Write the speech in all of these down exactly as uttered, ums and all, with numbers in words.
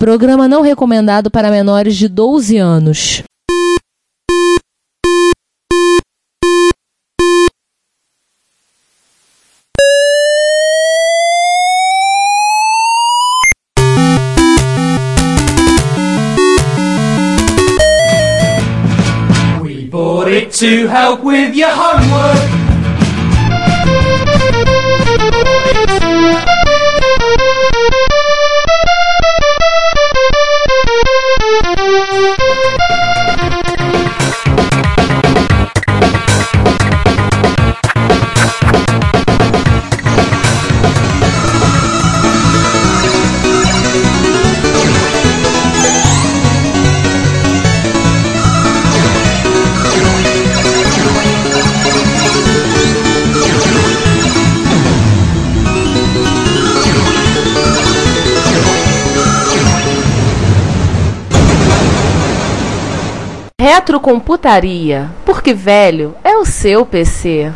Programa não recomendado para menores de doze anos. We bought it to help with your homework. Retrocomputaria, porque velho é o seu P C.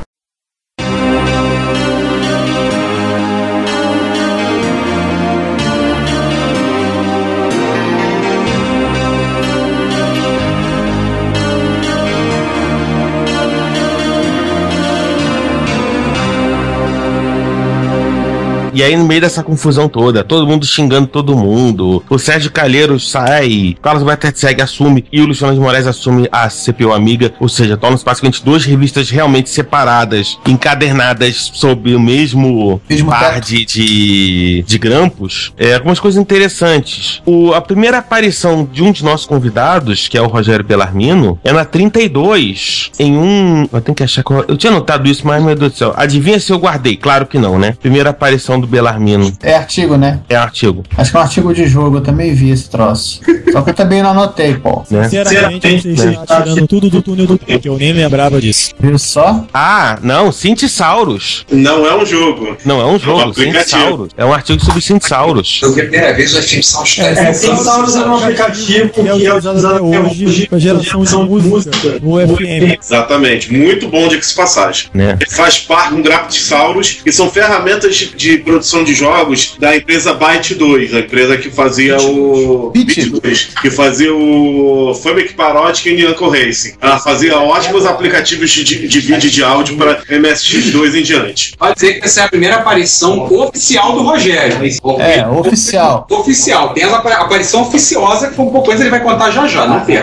E aí, no meio dessa confusão toda, todo mundo xingando todo mundo, o Sérgio Calheiros sai, Carlos Wettersegg assume e o Luciano de Moraes assume a C P U Amiga, ou seja, tornam-se basicamente duas revistas realmente separadas, encadernadas sob o mesmo, mesmo par de, de, de grampos. É, algumas coisas interessantes. O, a primeira aparição de um de nossos convidados, que é o Rogério Belarmino, é na trinta e dois, em um... Eu tenho que achar qual... Eu tinha notado isso, mas, meu Deus do céu, adivinha se eu guardei? Claro que não, né? Primeira aparição do Belarmino. É artigo, né? É artigo. Acho que é um artigo de jogo, eu também vi esse troço. Só que eu também não anotei, pô. Né? Sinceramente, Sinceramente, vocês né? estão tirando tudo do túnel do tempo, eu nem lembrava disso. Viu só? Ah, não, Synthesaurus. Não é um jogo. Não é um jogo, é Synthesaurus. É um artigo sobre Synthesaurus. Eu vi a primeira vez, mas Synthesaurus é, é, é, Synthesaurus era um aplicativo que é, é usado até hoje para geração de música no F M. Exatamente, muito bom de que se passagem. Né? Faz parte um Graptsaurus, que são ferramentas de produção de jogos da empresa Byte dois, a empresa que fazia o... Byte dois. Que fazia o Famicom Parodic e Uncle Racing. Ela fazia ótimos aplicativos de, de vídeo e de áudio para M S X dois em diante. Pode dizer que essa é a primeira aparição oficial do Rogério. É, oficial. Oficial. Tem a aparição oficiosa, que foi um pouco antes, ele vai contar já já, não tem?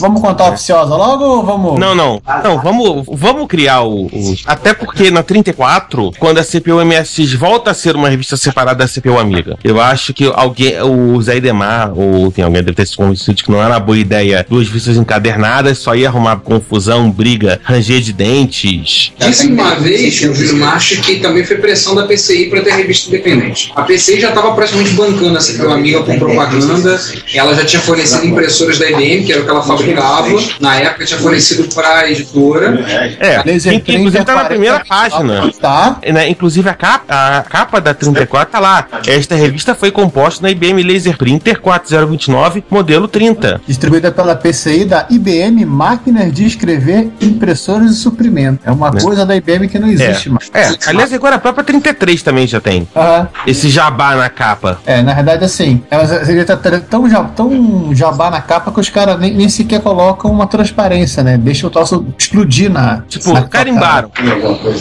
Vamos contar a oficiosa logo ou vamos... Não, não. Não, vamos, vamos criar o, o... Até porque na trinta e quatro, quando a C P U M S X volta a ser uma revista separada da C P U Amiga. Eu acho que alguém, o Zé Edmar, ou tem alguém deve ter se convencido que não era uma boa ideia duas revistas encadernadas, só ia arrumar confusão, briga, ranger de dentes. Isso uma vez, o Júlio Macho, que também foi pressão da P C I para ter revista independente. A P C I já estava praticamente bancando a C P U Amiga com propaganda, ela já tinha fornecido impressoras da I B M, que era o que ela fabricava, na época tinha fornecido para a editora. É, a... inclusive está na primeira página. Tá. Inclusive a capa, a capa da trinta e quatro tá lá. Esta revista foi composta na I B M Laser Printer quatro zero dois nove, modelo trinta. Distribuída pela P C I da I B M Máquinas de Escrever, Impressoras e Suprimento. É uma coisa da I B M que não existe é. mais. É, aliás, agora a própria trinta e três também já tem. Uhum. Esse jabá na capa. É, na verdade, assim, ele tá tão, tão jabá na capa que os caras nem, nem sequer colocam uma transparência, né? Deixa o troço explodir na... Tipo, na carimbaram.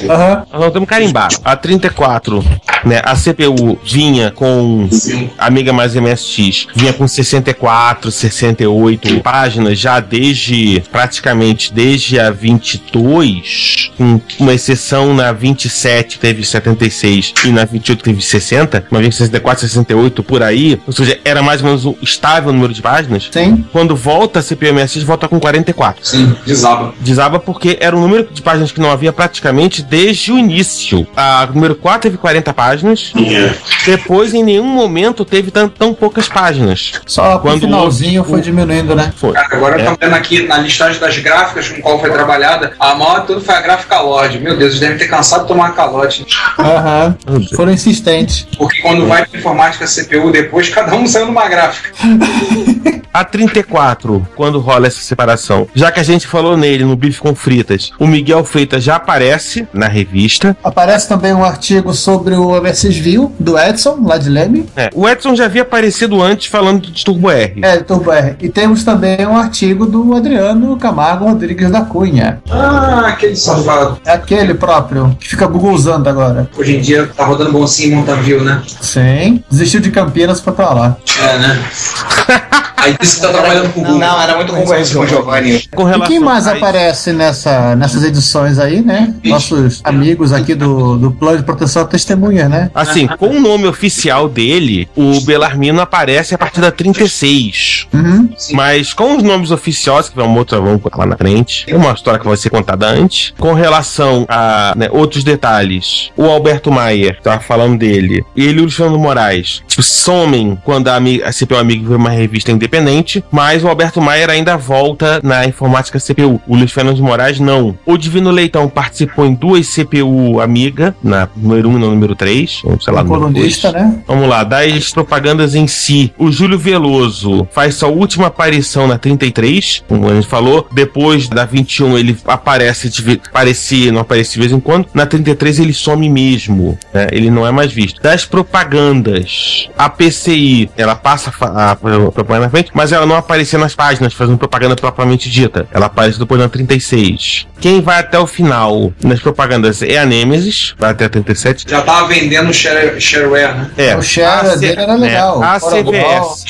Aham. Uhum. Nós temos carimbar. A trinta e quatro... Né, a C P U vinha com Sim. Amiga mais M S X, vinha com sessenta e quatro, sessenta e oito páginas já desde praticamente desde a vinte e dois, com uma exceção na vinte e sete teve setenta e seis e na vinte e oito teve sessenta, mas vinha com sessenta e quatro, sessenta e oito por aí, ou seja, era mais ou menos o estável número de páginas. Sim. Quando volta a C P U M S X, volta com quarenta e quatro. Sim, desaba. Desaba porque era um número de páginas que não havia praticamente desde o início. A número quatro teve quarenta páginas. Páginas. Yeah. Depois, em nenhum momento, teve tão, tão poucas páginas. Só quando o finalzinho o... foi diminuindo, né? Foi. Cara, agora é. eu tô vendo aqui na listagem das gráficas com qual foi trabalhada. A maior de tudo foi a gráfica Lorde. Meu Deus, eles devem ter cansado de tomar calote. Aham. Uhum. Foram insistentes. Porque quando é. vai pra informática, C P U, depois cada um saiu numa gráfica. A trinta e quatro, quando rola essa separação, já que a gente falou nele no Bife com Fritas, o Miguel Freitas já aparece na revista. Aparece também um artigo sobre o M S X dois do Edson, lá de Leme. É, o Edson já havia aparecido antes falando de Turbo R. É, Turbo R. E temos também um artigo do Adriano Camargo Rodrigues da Cunha. Ah, aquele safado. É aquele próprio, que fica googleando agora. Hoje em dia tá rodando bom sim em Montaviu, né? Sim. Desistiu de Campinas pra pra lá. É, né? Aí disse que tá trabalhando com o Google. Não, era muito concorrente com o Giovanni. E quem mais aparece nessa, nessas edições aí, né? Nossos amigos aqui do, do Plano de Proteção à Testemunha, né? Assim, com o nome oficial dele, o Belarmino aparece a partir da trinta e seis. Uhum. Mas com os nomes oficiosos, que vamos contar lá na frente, é uma história que vai ser contada antes. Com relação a, né, outros detalhes, o Alberto Maier, tava falando dele, ele e o Luciano de Moraés, tipo, somem quando a, a C P U Amigo vê uma revista independente. Independente, mas o Alberto Maier ainda volta na informática C P U. O Luiz Fernando de Moraes, não. O Divino Leitão participou em duas C P U Amiga, na número um e na número três, ou sei lá, no colunista, né? Vamos lá, das propagandas em si. O Júlio Veloso faz sua última aparição na trinta e três, como a gente falou. Depois da vinte e um ele aparece, aparecia, não aparece de vez em quando. Na trinta e três ele some mesmo, né? Ele não é mais visto. Das propagandas, a P C I, ela passa a propaganda na frente, mas ela não aparecia nas páginas fazendo propaganda propriamente dita. Ela aparece depois na trinta e seis. Quem vai até o final nas propagandas é a Nemesis, vai até a trinta e sete. Já tava vendendo o share, shareware, né? É. O share dele era legal. Né, a C V S,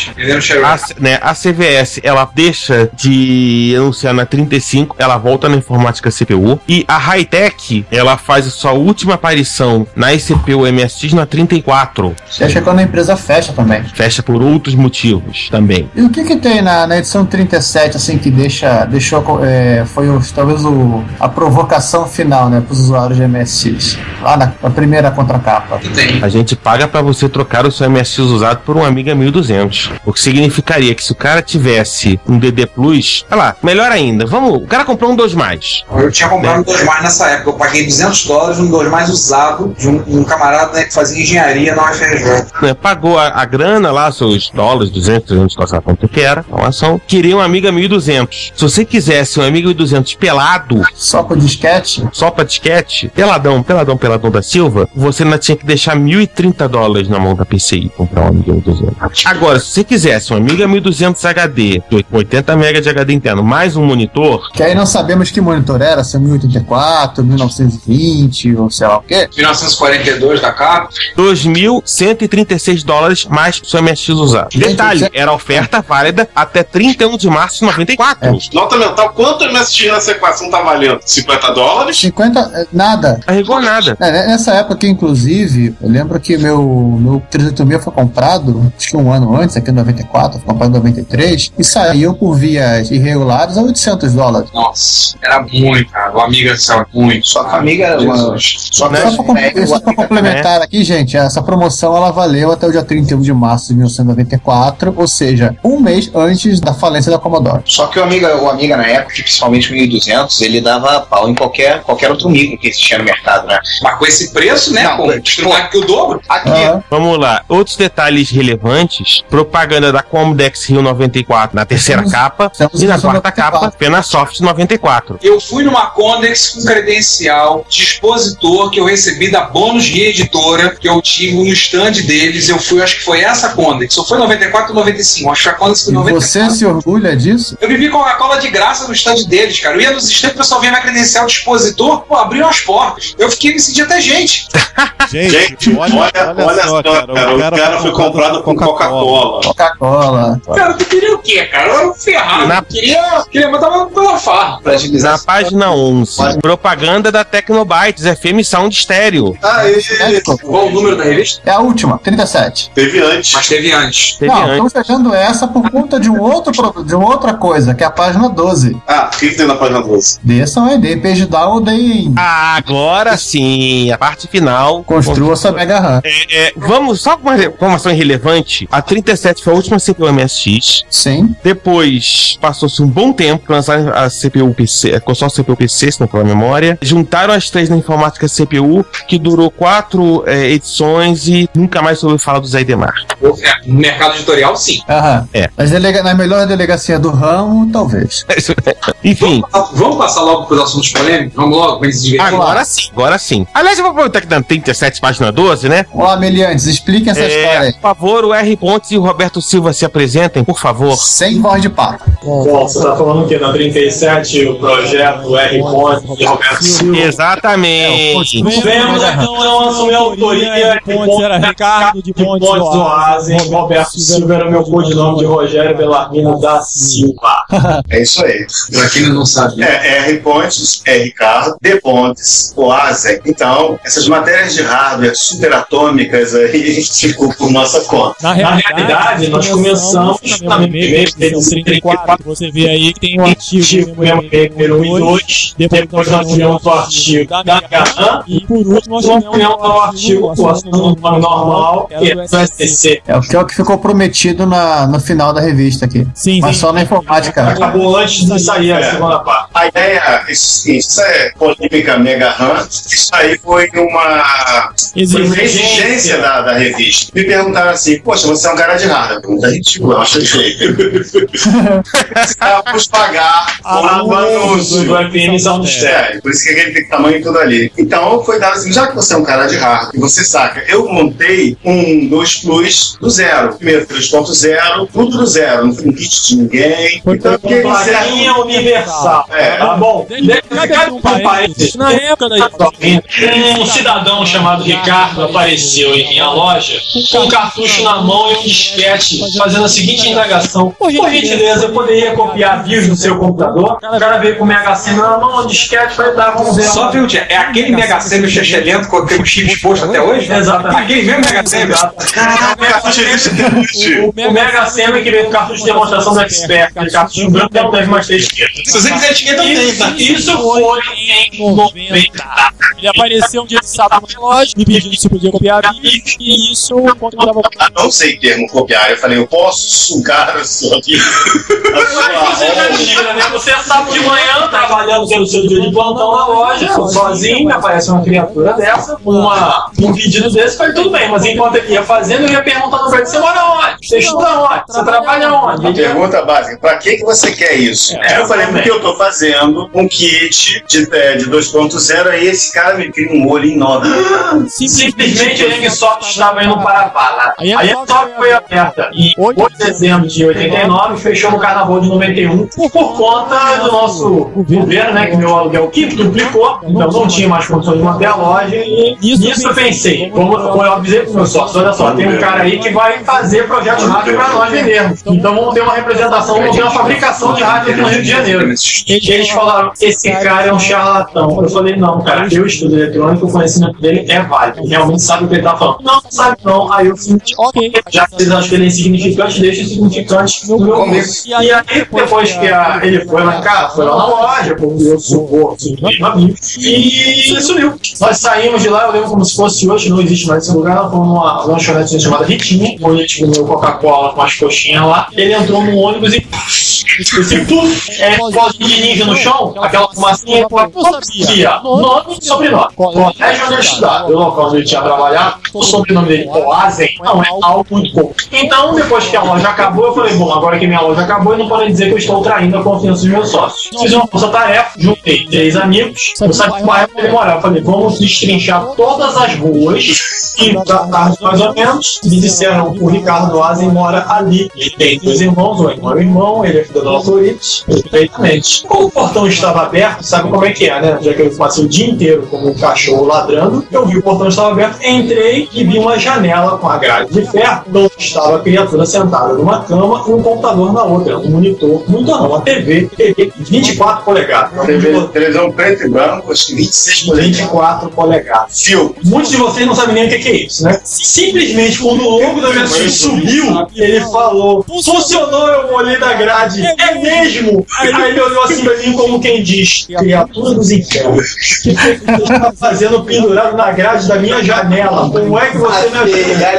a, né, a C V S, ela deixa de anunciar na trinta e cinco, ela volta na informática C P U. E a Hightech, ela faz a sua última aparição na I C P U M S X na trinta e quatro. Fecha quando a empresa fecha também. Fecha por outros motivos também. E o que que tem na, na edição trinta e sete, assim, que deixa, deixou, é, foi o, talvez o, a provocação final, né, pros usuários de M S X? Lá na, na primeira contracapa. Tem. A gente paga pra você trocar o seu M S X usado por um Amiga mil e duzentos. O que significaria que se o cara tivesse um D D Plus, olha lá, melhor ainda, vamos, o cara comprou um dois mais. Eu tinha comprado, né, um dois mais nessa época, eu paguei duzentos dólares um dois mais usado de um, um camarada, né, que fazia engenharia na U F R J. Né, pagou a, a grana lá, seus dólares, duzentos, trezentos dólares, quanto que era, então ação, queria um Amiga mil e duzentos. Se você quisesse um Amiga mil e duzentos pelado, só pra disquete, só pra disquete, peladão, peladão, peladão da Silva, você ainda tinha que deixar mil e trinta dólares na mão da P C I comprar um Amiga mil e duzentos. Agora, se você quisesse um Amiga mil e duzentos H D, oitenta megas de H D interno, mais um monitor, que aí não sabemos que monitor era, se é mil e oitenta e quatro, mil novecentos e vinte, ou sei lá o quê, mil novecentos e quarenta e dois da capa, dois mil cento e trinta e seis dólares mais seu M S X usado. Detalhe, gente, era oferta válida até trinta e um de março de noventa e quatro. É. Nota mental, quanto M S X nessa equação tá valendo? cinquenta dólares? cinquenta, nada. Arregou nada. É, nessa época aqui, inclusive, eu lembro que meu, meu trezentos e oitenta e seis foi comprado, acho que um ano antes, aqui em noventa e quatro, foi comprado em noventa e três, e saiu por vias irregulares a oitocentos dólares. Nossa, era muito, cara. O Amiga saiu muito. Só a Amiga era Jesus. Só, né? Só pra, é, só pra complementar, né, aqui, gente, essa promoção ela valeu até o dia trinta e um de março de mil novecentos e noventa e quatro, ou seja, um mês antes da falência da Commodore. Só que o Amiga, o Amiga na época, principalmente o mil e duzentos, ele dava pau em qualquer, qualquer outro micro que existia no mercado, né? Mas com esse preço, né? Não, pô, tipo, aqui o dobro, aqui. Uhum. Vamos lá. Outros detalhes relevantes, propaganda da Comdex Rio noventa e quatro na terceira temos, capa temos e na quarta capa, Penasoft noventa e quatro. Eu fui numa Comdex com credencial de expositor que eu recebi da Bônus Guia Editora, que eu tive no stand deles, eu fui, acho que foi essa Comdex, ou foi noventa e quatro ou noventa e cinco, acho. E você se orgulha disso? Eu vivi Coca-Cola de graça no stand deles, cara. Eu ia nos stands, o pessoal via minha credencial de expositor, pô, abriu as portas. Eu fiquei me sentindo até gente. Gente, olha, olha, olha só, cara. cara o cara, cara foi comprado com Coca-Cola. Coca-Cola. Cara, tu queria o quê, cara? Eu era um ferrado. Na... Eu queria, queria mandar pela farra. Na página onze, é. Propaganda da Tecnobytes, F M Sound Estéreo. Ah, é. Qual o número da revista? É a última, trinta e sete. Teve antes. Mas teve antes. Teve Não, antes. Estamos fechando essa por conta de, um outro, de uma outra coisa, que é a página doze. Ah, o que tem na página doze? Desçam aí, dê page down, dê... Ah, agora sim, a parte final. Construa sua Mega RAM. É, é, vamos, só com uma informação irrelevante, a trinta e sete foi a última C P U M S X. Sim. Sim. Depois passou-se um bom tempo, lançaram a C P U-P C, a console C P U-P C, se não for a memória. Juntaram as três na informática C P U, que durou quatro é, edições e nunca mais soube falar do Zé Edmar. É, no mercado editorial, sim. Aham. É. Mas delega- na melhor delegacia do ramo, talvez. Enfim. Vamos, vamos passar logo para os assuntos polêmicos? Vamos logo, mas agora sim, agora sim. Aliás, eu vou aproveitar que dá trinta e sete, página doze, né? Olá, Meliantes, expliquem essa é, história aí. Por favor, o R. Pontes e o Roberto Silva se apresentem, por favor. Sem voz de papo. Bom, você tá falando que na trinta e sete o projeto R. Pontes e Roberto Silva. Exatamente. Não vemos, então não assumir a autoria. R. Pontes era Ricardo de Pontes Oazen. Roberto Silva era o meu codinome de Rogério Belarmino da Silva. É isso aí. Pra quem não sabe. É R. Pontes, é Ricardo de Pontes Oazen. Então, essas matérias de hardware superatômicas aí, tipo, por nossa conta. Na realidade, na realidade nós começamos na M M E trinta e quatro. Você vê aí que tem o artigo M M E um e dois. Depois nós tivemos o artigo da Mega RAM. E por último, nós tivemos o artigo normal, que é o S C C. É o que ficou prometido na, no final da revista aqui. Sim, mas sim, só na informática. Acabou antes de sair a segunda parte. A ideia, isso, isso é polêmica Mega RAM. Isso aí foi uma, foi uma exigência da, da revista. Me perguntaram assim: poxa, você é um cara de hardware. Pergunta ridícula, eu acho feio. Vamos pagar ah, o anúncio do F M Sound. Por isso que ele tem tamanho tudo ali. Então foi dado assim: já que você é um cara de hardware, e você saca, eu montei um dois plus do zero. Primeiro três ponto zero, tudo do zero. Não foi um kit de ninguém. Foi então, porque é universal. É, tá bom. Ricardo um país. Na época da um cidadão chamado Ricardo apareceu em minha loja com um cartucho na mão e um disquete, fazendo a seguinte indagação: por gentileza, eu poderia copiar vírus no seu computador? O cara veio com o M H C na mão, um disquete, vai dar, vamos ver. Só viu, é aquele M H C do chechelento que eu tenho um chip exposto até hoje? Exatamente. Aquele mesmo M H C. O M H C que veio com o cartucho de demonstração do Expert, aquele cartucho do Grambel, deve mais ter esquerda. Se você quiser etiqueta, tem, tá? Isso foi em noventa. Ele apareceu um dia de sábado na loja, me pediu se podia copiar vírus, e isso eu controlava. Ah, não sei o termo copiar, eu falei, eu posso sugar a sua vida. Mas você já tira, né? Você é sábado de manhã, trabalhando pelo seu dia de plantão na loja, sozinho, aparece uma criatura dessa, uma, um pedido desse, foi tudo bem, mas enquanto ele ia fazendo, eu ia perguntando pra ele: você mora onde? Você estuda onde? Você trabalha onde? A pergunta básica, pra que que você quer isso? É, eu, eu falei, porque eu tô fazendo um kit de, de dois ponto zero, aí esse cara me cria um olho enorme. Simplesmente a Microsoft estava indo para a bala. Aí a Microsoft foi aberta em oito de dezembro de oitenta e nove, fechou no carnaval de noventa e um, por conta do nosso governo, né, que meu aluguel que duplicou, então não tinha mais condições de manter a loja, e nisso eu pensei, como eu avisei pro meu sócio, olha só, tem um cara aí que vai fazer projeto de rádio para nós vendermos, então vamos ter uma representação, vamos ter uma fabricação de rádio aqui no Rio de Janeiro. E eles falaram, esse cara é um charlatão. Eu falei, não, cara, eu estudo eletrônico, o conhecimento dele é válido, realmente sabe o que ele tá falando. Não, sabe não, aí eu senti, ok, já que eles acham que ele é insignificante, deixa insignificante no meu começo. E aí, depois que a, ele foi lá, cara, foi lá na loja, porque eu sou e ele sumiu. Nós saímos de lá, eu lembro como se fosse hoje, não existe mais esse lugar, nós fomos numa lanchonete chamada Ritinha, onde a gente comeu Coca-Cola com as coxinhas lá, ele entrou num ônibus e esse puf, é, pós de ninja no chão, aquela fumacinha, aquela nome e sobrenome. Colégio onde eu estudava, o local onde ele tinha trabalhado, o sobrenome dele, Oazen, não é algo muito pouco. Então, depois que a loja acabou, eu falei, bom, agora que minha loja acabou, eu não posso dizer que eu estou traindo a confiança dos meus sócios. Fiz uma força-tarefa, juntei três amigos, eu saí com uma época demorar, eu falei, vamos destrinchar todas as ruas, e da tarde mais ou menos, me disseram, o Ricardo Oazen mora ali, ele tem dois irmãos, um irmão e um irmão, ele é filho da nossa Oritz, perfeitamente. Como o portão estava aberto, sabe como é que é, né? Já que eu passei o dia inteiro como um cachorro ladrando, eu vi o portão estava aberto, entrei e vi uma janela com a grade de ferro, onde estava a criatura sentada numa cama e um computador na outra, um monitor, muito não, uma T V, T V vinte e quatro polegadas. Televisão preto e branco, acho que vinte e seis polegadas. vinte e quatro polegadas. Fio. Muitos de vocês não sabem nem o que é isso, né? Simplesmente quando o logo da minha subiu, ele falou, funcionou, eu olhei da grade, verdade, é mesmo! Aí ele olhou assim pra mim como quem diz, criatura dos infernos, o que você está fazendo pendurado na grade da minha janela? Como é que você me ajuda?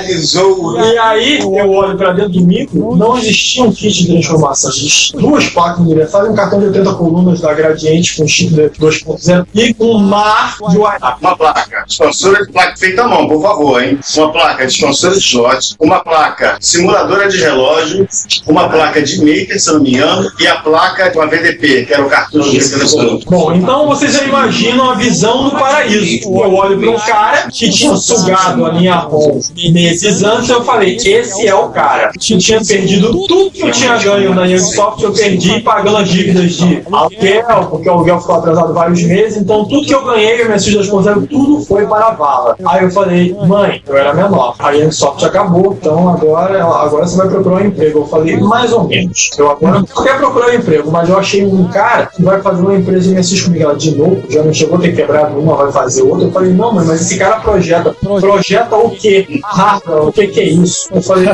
E aí, eu olho pra dentro do micro, não existia um kit de transformação, duas placas endereçadas, um cartão de oitenta colunas da Gradiente com chip dois ponto zero e um mar de WhatsApp. Uma placa, expansora de placa feita à mão, por favor, hein? Uma placa de expansora de slot, uma placa simuladora de relógio, uma placa de maker, se não me engano, e a placa com a V D P, que era o cartucho de seleção. Bom, então vocês já imaginam a visão do paraíso. Eu olho para um cara que tinha sugado a minha ROM e nesses anos eu falei, esse é o cara. Eu tinha perdido tudo que eu tinha ganho na Ubisoft, eu perdi pagando as dívidas de aluguel, porque o aluguel ficou atrasado vários meses, então tudo que eu ganhei, M S X dois ponto zero, tudo foi para a vala. Aí eu falei, mãe, eu era menor, a Ubisoft acabou, então agora, agora você vai procurar um emprego. Eu falei, mais ou menos. Eu agora não quero procurar um emprego, mas eu achei um cara que vai fazer uma empresa M S X comigo. Ela, de novo, já não chegou a ter quebrado uma, vai fazer outra. Eu falei, não, mãe, mas esse cara projeta. Projeta o quê? Hardware, o que que é isso? Eu falei,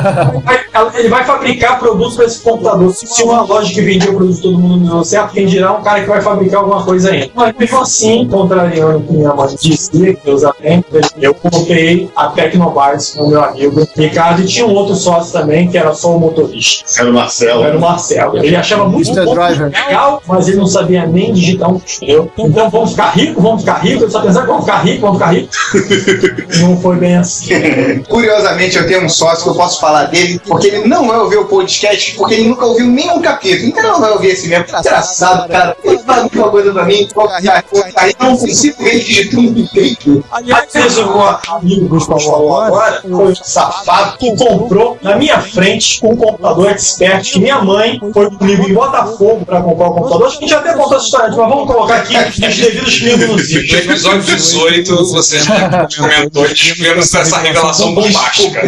ele vai fabricar produtos para esse computador. Se uma loja que vendia produto todo mundo não deu certo, quem dirá um cara que vai fabricar alguma coisa ainda. Mas mesmo assim, contrariando o que minha mãe dizia, que Deus a tem, eu comprei a Tecnobytes com o meu amigo Ricardo, e tinha um outro sócio também, que era só o motorista. Era o Marcelo. Era o Marcelo. Ele achava muito bom, legal, mas ele não sabia nem digitar um eu. Então vamos ficar ricos, vamos ficar ricos, eu só pensava que vamos ficar ricos, vamos ficar ricos. Não foi bem assim. Curiosamente, eu tenho um sócio que eu posso falar dele, porque ele não vai ouvir o podcast, porque ele nunca ouviu nenhum capítulo. Então ele não vai ouvir esse mesmo. Engraçado, cara. Ele fala uma coisa pra mim, aí não consigo ver digitando direito. Aliás, um amigo que eu falou agora foi um safado que comprou na minha frente um computador expert que minha mãe foi comigo em Botafogo pra comprar o computador. Acho que a gente já até contou essa história, mas vamos colocar aqui os devidos minutos. No episódio dezoito, você comentou e tivemos essa revelação bombástica.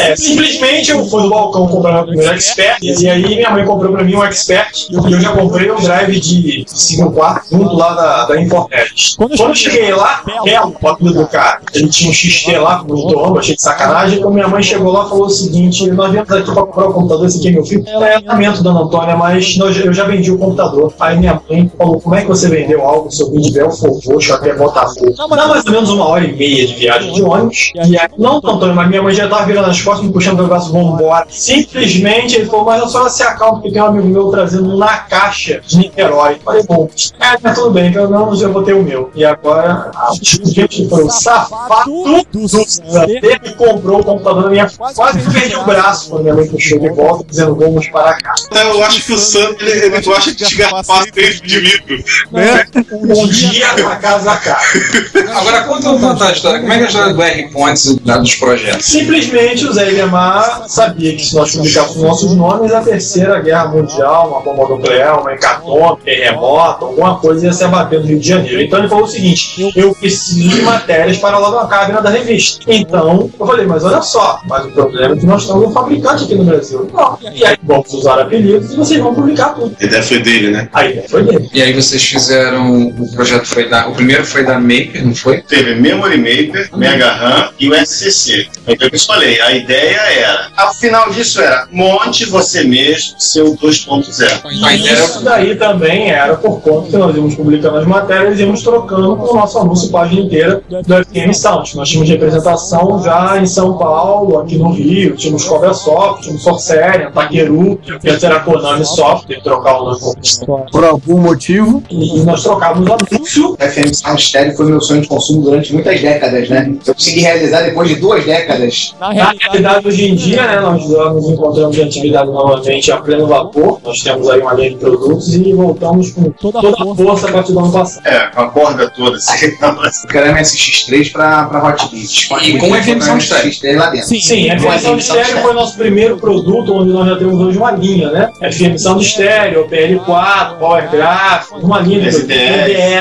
É, simplesmente eu fui no balcão comprar o meu expert, e aí minha mãe comprou pra mim um expert, e eu já comprei um drive de cinco quatro junto lá da, da Infornet. Quando eu cheguei lá, Belo, o apelido do cara, ele tinha um X T lá com o Tom, achei de sacanagem, então minha mãe chegou lá e falou o seguinte, nós viemos aqui pra comprar o computador, esse aqui é meu filho, é lamento, dona Antônia, mas nós, eu já vendi o computador. Aí minha mãe falou, como é que você vendeu algo sobre de Belfort Roxo até Botafogo? Dá mais ou menos uma hora e meia de viagem de ônibus, e aí, não, Antônio, mas minha mãe já tava virando as costas, me puxando pelo braço, vambora. Simplesmente ele falou, mas a senhora se acalma, porque tem um amigo meu trazendo na caixa de Niterói. Falei, bom, é, mas tudo bem, pelo menos eu vou ter o meu. E agora, a gente foi o safado do Sander que comprou o computador da minha frente. Quase perdi o braço quando minha mãe puxou de volta, dizendo, vamos para cá. Eu acho que o Sander, ele, ele acha que chegar fácil dentro de livro. Né? Um dia na casa cai. Agora, conta um contar a história. Como é que é a história do R. Pontes e dos projetos? Simplesmente o Zé Edmar sabia que se nós publicássemos nossos nomes, a Terceira Guerra Mundial, uma bomba nuclear, uma hecatombe, terremoto, alguma coisa ia se abater no Rio de Janeiro. Então ele falou o seguinte, eu preciso de matérias para alavancar a grana da revista. Então, eu falei, mas olha só, mas o problema é que nós estamos um fabricante aqui no Brasil. Bom, e aí vamos usar apelidos e vocês vão publicar tudo. A ideia foi dele, né? A ideia foi dele. E aí vocês fizeram, o projeto foi da, o primeiro foi da Mapper, não foi? Teve Memory Mapper, Mega RAM e o S C C. Então, eu falei, a ideia era, afinal disso era, monte você mesmo seu dois ponto zero. Isso daí também era por conta que nós íamos publicando as matérias e íamos trocando com o nosso anúncio página inteira do F M Sound. Nós tínhamos representação já em São Paulo, aqui no Rio, tínhamos Cobra Soft, tínhamos Sorceria, Taqueru, que antes era Konami Software, trocar o nome por algum motivo. E nós trocávamos anúncio. O F M Sound Stereo foi meu sonho de consumo durante muitas décadas, né? Eu consegui realizar depois de duas décadas. Na realidade, hoje em dia, né, nós nos encontramos de atividade novamente a pleno vapor. Nós temos aí uma linha de produtos e voltamos com toda, toda a força a partir do ano passado. É, com a borda toda. O cara é M S X três pra, pra Hotbit. E com a F M Sound Stereo lá dentro. Sim, sim, a F M Sound Stereo foi nosso primeiro produto, onde nós já temos hoje uma linha, né? F M Sound Stereo, P L quatro, Power Graphics, uma linha de produto.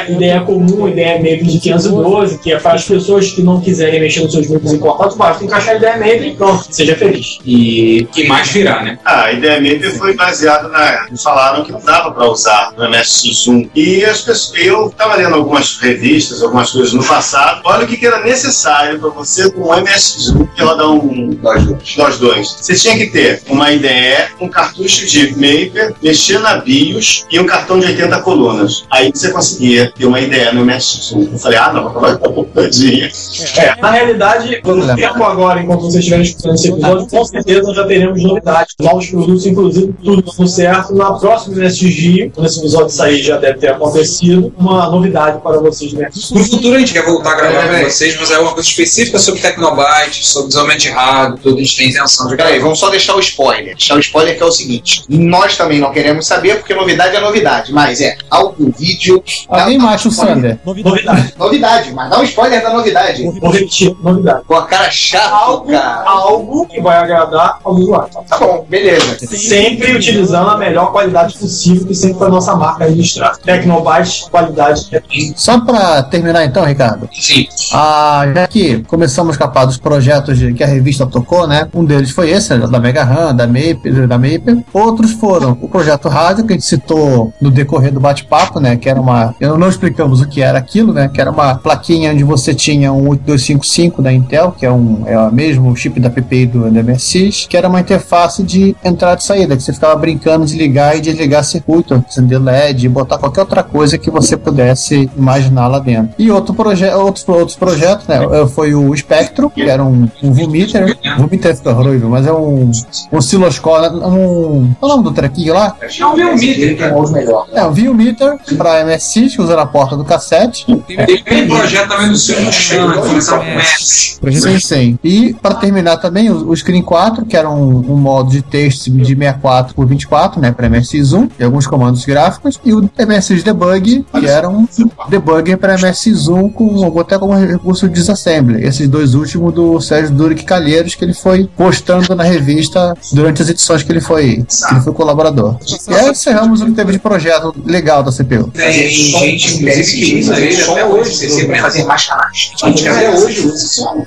Ideia comum, ideia meio de quinhentos e doze, que é para as pessoas que não quiserem mexer nos seus grupos encorpados, basta encaixar a ideia meio e pronto, seja feliz. E que mais virá, né? Ah, a ideia meio foi baseada na... Falaram que não dava pra usar no M S X um. E as pessoas, eu tava lendo algumas revistas, algumas coisas no passado. Olha o que, que era necessário pra você com o M S X um, que ela dá um... Nós dois. Nós dois. Você tinha que ter uma I D E, um cartucho de Mapper, mexer na BIOS e um cartão de oitenta colunas. Aí você conseguia ter uma ideia no M S X um. Eu falei, ah, não, vai ficar poupadinha. É, na realidade, quando o tempo agora, enquanto vocês estiverem escutando esse episódio, com certeza já teremos novidades, novos produtos, inclusive tudo dando certo. Na próxima M S G, quando esse episódio sair já deve ter acontecido, uma novidade para vocês, né? No futuro a gente quer voltar a gravar é, com vocês, mas é uma coisa específica sobre Tecnobytes, sobre desenvolvimento de hardware, tudo a gente tem intenção de gravar. Peraí, vamos só deixar o spoiler. Deixar o spoiler que é o seguinte, nós também não queremos saber, porque novidade é novidade, mas é algum vídeo... Alguém mais o Sander. Novidade. Novidade, mas dá um spoiler da novidade. Vou repetir, novidade. Com a cara chata, algo, cara. Algo que vai agradar ao usuário. Tá bom, beleza. Sempre utilizando a melhor qualidade possível, que sempre foi a nossa marca registrada. Tecnobytes, qualidade. Só pra terminar então, Ricardo. Sim. Ah, já que começamos a capar dos projetos de, que a revista tocou, né? Um deles foi esse, da Mega RAM, da Mapper, da Mapper. Outros foram o projeto rádio, que a gente citou no decorrer do bate-papo, né? Que era uma... Eu não explicamos o que era aquilo, né? Que era uma plaquinha onde você tinha um oito dois cinco cinco da Intel, que é um é o mesmo chip da P P I do, do M S X, que era uma interface de entrada e saída, que você ficava brincando de ligar e desligar circuito, acender L E D, botar qualquer outra coisa que você pudesse imaginar lá dentro. E outro projeto, outros, outros projetos, né? Foi o Spectrum, que era um, um Vmiter, Vmiter ficou horrível, mas é um, um osciloscópio, um... Qual é o nome do trequinho lá? É um Vmiter, que é o melhor. É, um Vmiter para M S X, que usa na porta do cassete. Tem, tem projeto também do Silvio Chão, que começou com o Projeto cem. E, para terminar também, o, o Screen quatro, que era um, um modo de texto de sessenta e quatro por vinte e quatro, né, para M S X um, e alguns comandos gráficos, e o M S X Debug, que era um debugger para M S X um, com, até como recurso de disassembly. Esses dois últimos do Sérgio Duric Calheiros, que ele foi postando na revista durante as edições que ele foi, que ele foi colaborador. E aí encerramos o que teve de projeto legal da C P U. Tem gente que até hoje, você sempre vai fazer mais canais. A gente até hoje usa esse nome.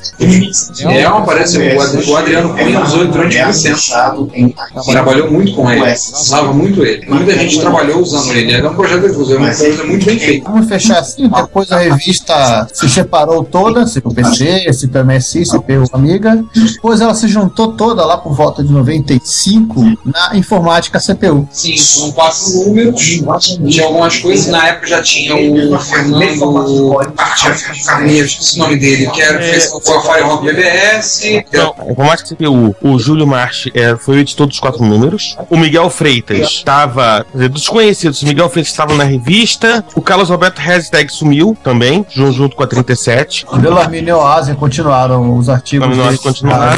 É, parece o Adriano Cunha usou durante muito tempo. Trabalhou muito com ele, usava muito ele. Muita gente trabalhou usando ele. Era um projeto de uso, é uma coisa muito bem feita. Vamos fechar assim, depois a revista se separou toda, C P U P C, C P U M S I, C P U Amiga. Depois ela se juntou toda lá por volta de noventa e cinco na informática C P U. Sim, são quatro números, tinha algumas coisas, na época já tinha o Fernando Carneiros, esse nome dele, que era o Firehawk B B S. Informática C P U, o Júlio March foi o editor dos quatro números, o Miguel Freitas estava, dos conhecidos, o Miguel Freitas estava na revista, o Carlos Wettersegg sumiu também, junto com a trinta e sete. Belarmino e Oazen continuaram os artigos. Continuaram.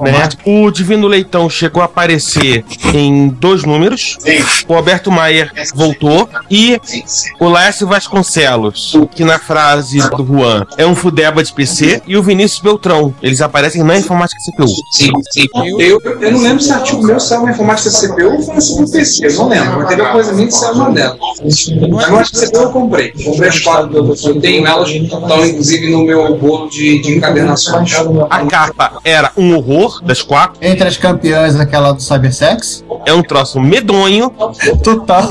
Né? O Divino Leitão chegou a aparecer em dois números. Sim. O Alberto Maier voltou. E sim, sim. O Laércio Vasconcelos, que na frase do Juan é um fudeba de P C. E o Vinícius Beltrão, eles aparecem na informática C P U. Sim, sim. Eu, eu, eu não lembro se o artigo meu saiu na informática C P U ou foi sobre P C. Eu não lembro, mas teve uma coisa minha que saiu na dela. Na informática C P U eu comprei. Comprei as quatro que eu tenho, elas estão inclusive no meu bolo de, de encadernações. A capa era um horror das quatro. Entre as campeãs, aquela do Cybersex. É um troço medonho. Total.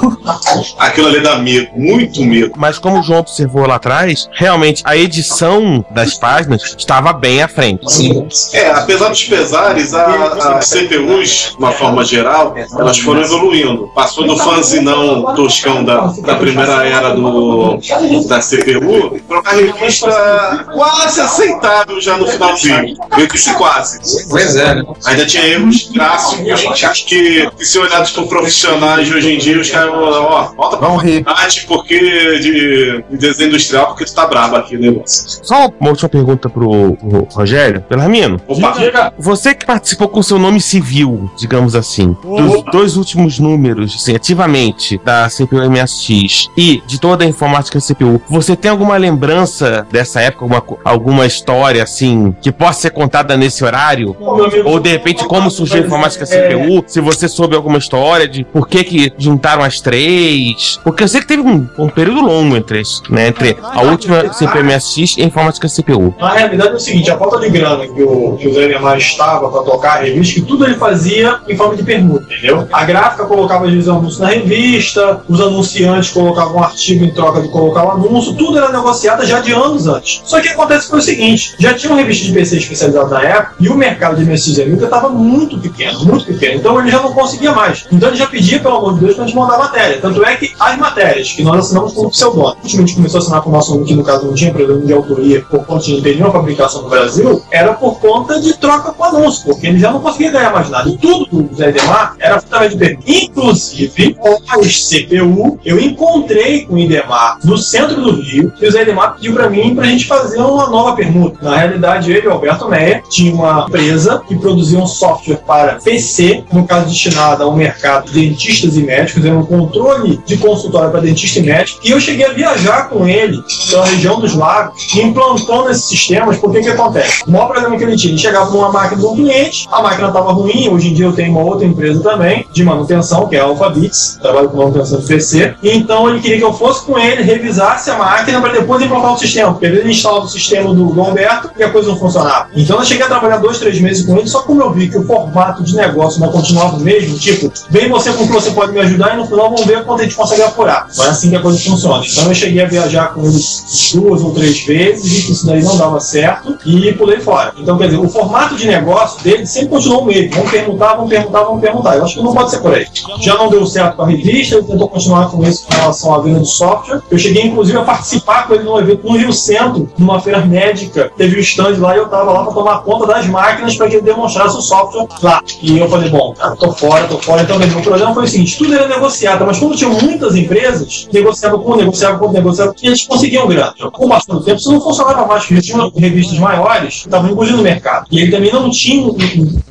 Aquilo ali dá medo, muito medo. Mas como o João observou lá atrás, realmente a edição das páginas estava bem à frente. Sim. É, apesar dos pesares, as C P Us, de uma forma geral, elas foram evoluindo. Passou do fanzinão toscão da, da primeira era do, da C P U para uma revista quase aceitável já no finalzinho. Eu disse quase. Pois é. Né? Ainda tinha erros clássicos que, que se olhados por profissionais hoje em dia, os caras vão ó, volta pra verdade porque de, de desenho industrial, porque tu tá brabo aqui, né, moço? Só uma última pergunta pro, pro Rogério Belarmino. Opa. Diga. Você que participou com seu nome civil, digamos assim, opa, dos dois últimos números, assim, ativamente, da C P U M S X e de toda a informática C P U, você tem alguma lembrança dessa época, alguma, alguma história, assim, que possa ser contada nesse horário? Não, meu amigo, ou, de repente, como surgiu a informática é... C P U, se você soube alguma história de por que que juntaram as três, porque eu sei que teve um, um período longo entre, né, entre a última C P U M S X e a informática C P U. Na realidade é o seguinte, a falta de grana que o, que o Zé Edmar estava para tocar a revista, que tudo ele fazia em forma de permuta, entendeu? A gráfica colocava os anúncios na revista, os anunciantes colocavam um artigo em troca de colocar o anúncio, tudo era negociado já de anos antes. Só que acontece foi o seguinte, já tinha uma revista de P C especializada na época, e o mercado de M S X ainda estava muito pequeno, muito pequeno, então ele já não não conseguia mais. Então ele já pedia, pelo amor de Deus, para nos mandar matéria. Tanto é que as matérias que nós assinamos com o pseudônimo, a gente começou a assinar com o nosso nome, que no caso não tinha problema de autoria por conta de não ter nenhuma fabricação no Brasil, era por conta de troca com anúncio, porque ele já não conseguia ganhar mais nada. E tudo do Zé Edmar era fundamental de perda. Inclusive, as C P U, eu encontrei com o Idemar no centro do Rio, e o Zé Edmar pediu para mim para a gente fazer uma nova permuta. Na realidade, ele, o Alberto Meyer, tinha uma empresa que produzia um software para P C, no caso destinado ao mercado de dentistas e médicos, era um controle de consultório para dentista e médico, e eu cheguei a viajar com ele pela região dos lagos, implantando esses sistemas, porque que acontece? O maior problema que ele tinha, ele chegava numa máquina de um cliente, a máquina estava ruim, hoje em dia eu tenho uma outra empresa também, de manutenção, que é a Alphabits, trabalho com manutenção de P C, então ele queria que eu fosse com ele, revisasse a máquina para depois implantar o sistema, porque ele instalava o sistema do Dom Alberto e a coisa não funcionava. Então eu cheguei a trabalhar dois, três meses com ele, só como eu vi que o formato de negócio não continuava o mesmo, tipo, vem você com o que você pode me ajudar e no final vamos ver quanto a gente consegue apurar. Não é assim que a coisa funciona. Então eu cheguei a viajar com ele duas ou três vezes, vi que isso daí não dava certo e pulei fora. Então, quer dizer, o formato de negócio dele sempre continuou o mesmo. Vamos perguntar, vamos perguntar, vamos perguntar. Eu acho que não pode ser por aí. Já não deu certo com a revista, ele tentou continuar com isso com relação à venda de software. Eu cheguei, inclusive, a participar com ele num evento no Rio Centro, numa feira médica. Teve um stand lá e eu tava lá para tomar conta das máquinas para que ele demonstrasse o software lá. E eu falei, bom, cara, tô fora, tô fora. Então, mesmo, o problema foi o seguinte, tudo era negociado, mas como tinha muitas empresas, negociava com, negociava com, negociava com, e eles conseguiam grana. Com o passar do tempo, isso não funcionava mais, porque tinha revistas maiores que estavam engolindo o mercado. E ele também não tinha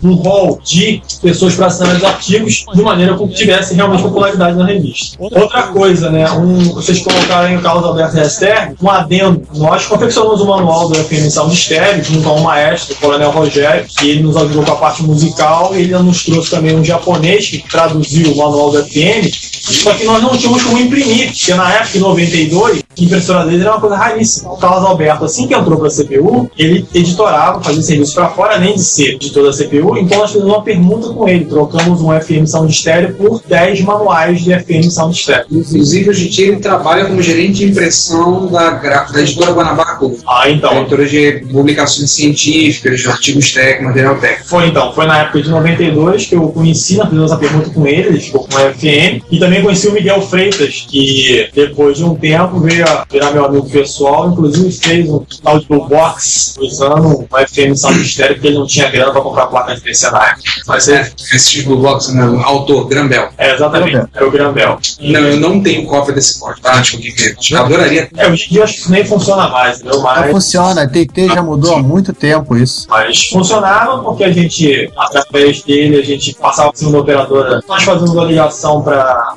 um rol de pessoas para assinar os artigos de maneira como que tivesse realmente popularidade na revista. Outra coisa, né, um, vocês colocaram aí o Carlos Alberto Resterg, um adendo, nós confeccionamos o manual do F M Sound Stereo, junto a um maestro, o coronel Rogério, que ele nos ajudou com a parte musical, e ele nos trouxe também um japonês que traduziu o manual do F M, só que nós não tínhamos como imprimir, porque na época, em noventa e dois, a impressora dele era uma coisa raríssima. O Carlos Alberto, assim que entrou para a C P U, ele editorava, fazia serviço para fora, além de ser de toda a C P U, então nós fizemos uma permuta com ele, trocamos um F M Sound Stereo por dez manuais de F M Sound Stereo. Inclusive, hoje em dia, ele trabalha como gerente de impressão da, da editora Guanabara Corvo. Ah, então. Editora de publicações científicas, de artigos técnicos, material técnico. Foi então, foi na época de noventa e dois que eu conheci, nós fizemos a pergunta com ele, ele ficou com a F M, e também conheci o Miguel Freitas, que depois de um tempo veio a virar meu amigo pessoal, inclusive fez um tal de Blue Box, usando uma F M Sound Stereo, porque ele não tinha grana para comprar placa de P C na época. Mas é, esse Blue Box, né? Autor, Grambel. É, exatamente, Grambel. É o Grambel. Não, eu não tenho cópia desse corte, tá? Acho que eu adoraria. É, hoje em dia acho que isso nem funciona mais, entendeu? Mas... Não funciona, a T T já mudou há muito tempo isso. Mas funcionava porque a gente, através dele, a gente passava por cima da operadora, nós fazíamos a ligação para...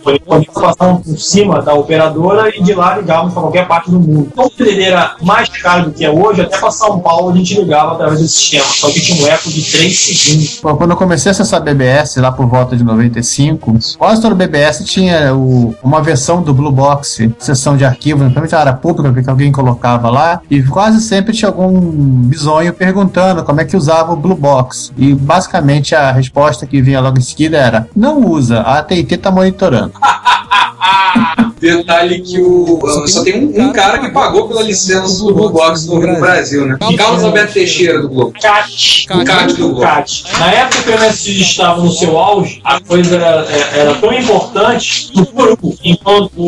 passávamos por cima da operadora e de lá ligávamos para qualquer parte do mundo. Então o D D era mais caro do que é hoje, até para São Paulo a gente ligava através desse sistema, só que tinha um eco de três segundos. Bom, quando eu comecei a acessar B B S, lá por volta de noventa e cinco, quase todo B B S tinha o, uma versão do Blue Box, sessão de arquivo, principalmente a área pública, que alguém colocava lá, e quase sempre tinha algum bizonho perguntando como é que usava o Blue Box. E basicamente a resposta que vinha logo em seguida era, não usa, a T T tá monitorando. Detalhe que o só tem um, um cara que pagou pela licença do Blue Box no Brasil, né? E Carlos Alberto Teixeira do Globo. Cat. O Cat do Globo. Na época que o M S X estava no seu auge, a coisa era, era tão importante que o grupo, enquanto o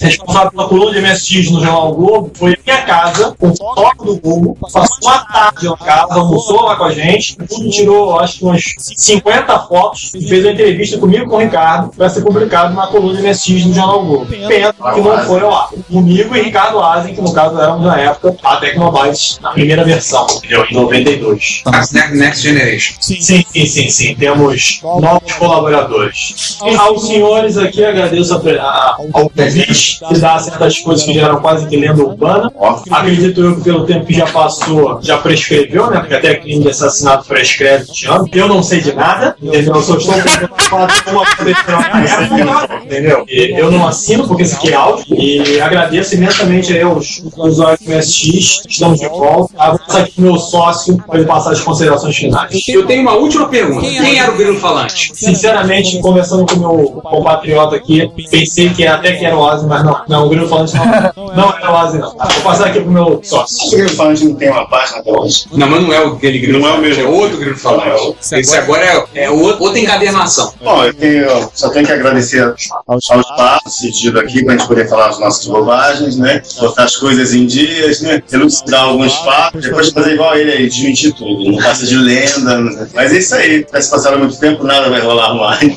responsável pela coluna de M S X no Jornal Globo, foi à minha casa, com o toque do Globo, passou uma tarde na casa, almoçou lá com a gente, tudo tirou, acho que umas cinquenta fotos, e fez uma entrevista comigo com o Ricardo, para ser publicado na coluna de M S X no Jornal Globo. Pedro, que não foi lá. Comigo e Ricardo Oazen, que no caso éramos na época a Tecnobytes na primeira versão, entendeu? Em noventa e dois. As Next Generation. Sim, sim, sim, sim, sim. Temos novos colaboradores. E aos senhores aqui agradeço a, a, ao convite que dá certas coisas que geraram quase que lenda urbana. Acredito eu que pelo tempo que já passou, já prescreveu, né? Porque até crime de assassinato prescreve de ano. Eu não sei de nada, entendeu? Eu só estou tentando falar de como aconteceu na época, entendeu? E eu não assino, P C I Áudio, e agradeço imensamente aí aos usuários do M S X, estamos de volta. Agora aqui meu sócio pode passar as considerações finais. Eu tenho uma última pergunta. Quem era o Grilo Falante? Sinceramente, conversando com o meu compatriota aqui, pensei que até que era o Oazen, mas não. Não, o Grilo Falante não, não era o Oazen, não. Vou passar aqui pro meu sócio. O Grilo Falante não tem uma página até hoje. Não, mas não é aquele Grilo Falante. Não é o mesmo. É outro Grilo Falante. Esse agora é, é outro, outra encadernação. Bom, eu tenho, só tenho que agradecer ao espaço cedido aqui para a gente poder falar as nossas bobagens, né? Botar as coisas em dias, né? Elucidar alguns fatos, depois fazer igual ele aí, desmentir tudo. Não passa de lenda, né? Mas é isso aí. Já se passaram muito tempo, nada vai rolar mais.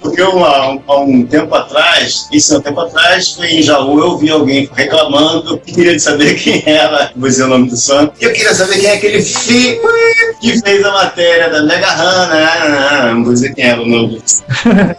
Porque há um, um tempo atrás, isso há um tempo atrás, foi em Jaú, eu vi alguém reclamando, queria saber quem era, vou dizer o nome do santo, eu queria saber quem é aquele filho que fez a matéria da Mega RAM, né? Não vou dizer quem era o nome.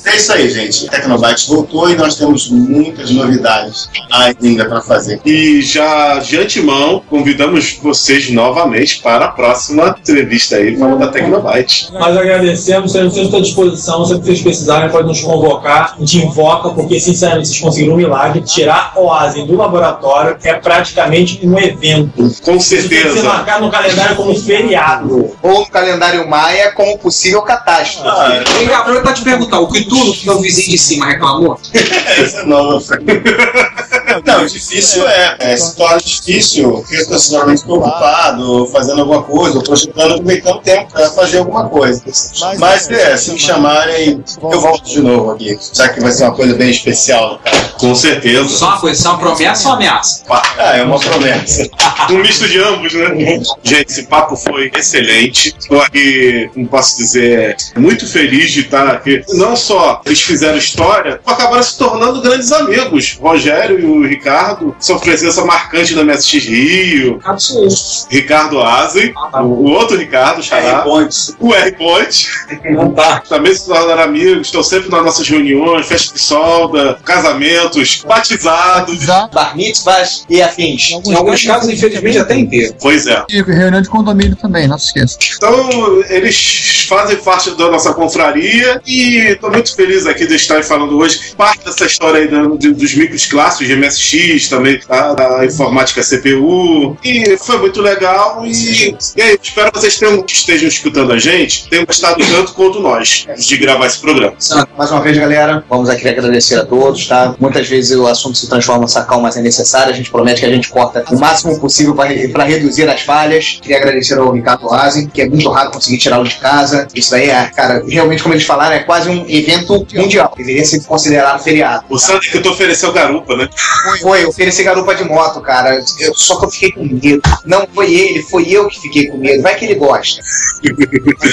É isso aí, gente. Tecnobytes voltou e nós temos muitas novidades ainda para fazer. E já de antemão, convidamos vocês novamente para a próxima entrevista aí, falando da Tecnobytes. Nós agradecemos, sempre à disposição, sempre que vocês precisarem, pode nos convocar, a gente invoca, porque sinceramente vocês conseguiram um milagre. Tirar o Oazen do laboratório é praticamente um evento. Com certeza. Tem que ser marcado no calendário como feriado. Ou no calendário Maia como possível catástrofe. Ah, é. Vem cá, pra te perguntar, o que tu, que meu vizinho de cima reclamou? Essa não, Não, difícil é, é se torna difícil, situacionalmente preocupado, fazendo alguma coisa, ou projetando, aproveitando o tempo para fazer alguma coisa. Mas é, se me chamarem, eu volto de novo aqui, já que vai ser uma coisa bem especial, cara. Com certeza. Só uma coisa, só uma promessa ou ameaça? Ah, é uma promessa. Um misto de ambos, né? Gente, esse papo foi excelente. Estou aqui, como posso dizer, muito feliz de estar aqui. Não só eles fizeram história, acabaram se tornando grandes amigos. Rogério e o Ricardo, sua presença marcante na M S X Rio. Absoluto. Ricardo Oazen, ah, tá. O outro Ricardo, Xará. O R-Point. Não tá. Também se tornaram amigos, estão sempre nas nossas reuniões, festa de solda, casamentos, batizados, bar mitzvahs e afins. Em alguns, em alguns casos, infelizmente, até inteiro. Pois é. E reunião de condomínio também, não se esqueça. Então, eles fazem parte da nossa confraria e estou muito feliz aqui de estar falando hoje. Parte dessa história aí de, dos micros clássicos de M S X, também tá, da informática C P U, e foi muito legal. E, e aí, espero que vocês tenham, estejam escutando a gente, tenham gostado tanto quanto nós de gravar esse programa. Mais uma vez, galera, vamos aqui agradecer a todos, tá? Muitas vezes o assunto se transforma em sacal, mas é necessário, a gente promete que a gente corta o máximo possível para reduzir as falhas. Queria agradecer ao Ricardo Oazen, que é muito raro conseguir tirá-lo de casa. Isso aí é, cara, realmente, como eles falaram, é quase um evento mundial, deveria ser considerado feriado. O Sander que tu ofereceu garupa, né? Foi, foi, eu ofereci garupa de moto, cara. Eu, só que eu fiquei com medo. Não foi ele, foi eu que fiquei com medo. Vai que ele gosta.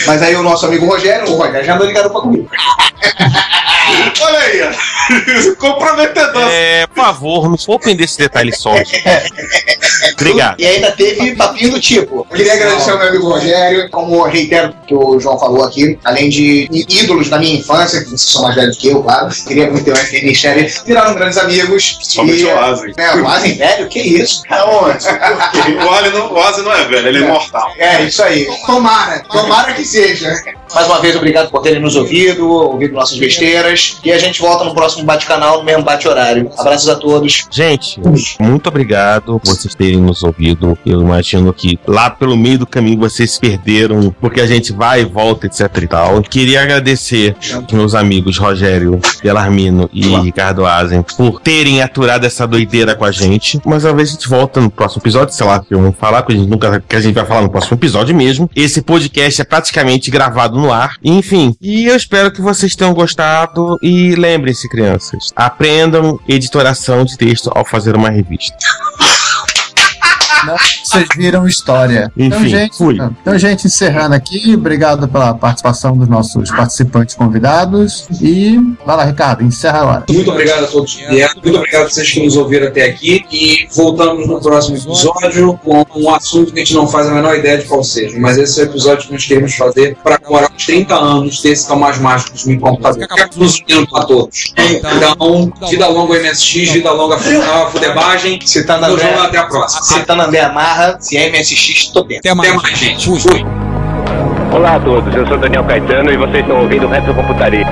Mas aí o nosso amigo Rogério, o Rogério já andou de garupa comigo. Olha aí, comprometedor. É, por favor, não poupem desse detalhe só. Obrigado. E ainda teve papinho do tipo. Eu queria agradecer ao meu amigo Rogério, como reitero que o João falou aqui, além de ídolos da minha infância, que vocês são mais velhos que eu, claro. Queria muito ter o F M e Sherry, viraram grandes amigos. Somente o Oazen. É, o Oazen velho? Que isso? Aonde? O Oazen não é velho, ele é imortal. É, isso aí. Tomara, tomara que seja. Mais uma vez, obrigado por terem nos ouvido, ouvido nossas besteiras. E a gente volta no próximo bate-canal, no mesmo bate-horário. Abraços a todos. Gente, muito obrigado por vocês terem nos ouvido. Eu imagino que lá pelo meio do caminho vocês se perderam, porque a gente vai e volta, etc e tal. Queria agradecer aos meus amigos Rogério Belarmino e Olá. Ricardo Oazen por terem aturado essa doideira com a gente. Mas uma vez a gente volta no próximo episódio, sei lá que vamos falar, porque a gente nunca que a gente vai falar no próximo episódio mesmo. Esse podcast é praticamente gravado no ar. Enfim, e eu espero que vocês tenham gostado e lembrem-se, crianças, aprendam editoração de texto ao fazer uma revista. Não, vocês viram história. Enfim, então, gente, fui. Então, gente, encerrando aqui, obrigado pela participação dos nossos participantes convidados. E vai lá, Ricardo, encerra agora. Muito obrigado a todos que vieram. Muito obrigado a vocês que nos ouviram até aqui. E voltamos no próximo episódio com um assunto que a gente não faz a menor ideia de qual seja. Mas esse é o episódio que nós queremos fazer para comemorar os trinta anos desse canal mais mágico dos microcomputadores. Nos unindo para todos. Então, vida longa M S X, vida longa a Fudebagem. Se tá na Nos vemos até a próxima. Se tá na André Amarra, se é M S X, tô dentro. Até mais, Até mais gente. Fui. Fui. Olá a todos, eu sou Daniel Caetano e vocês estão ouvindo Retrocomputaria.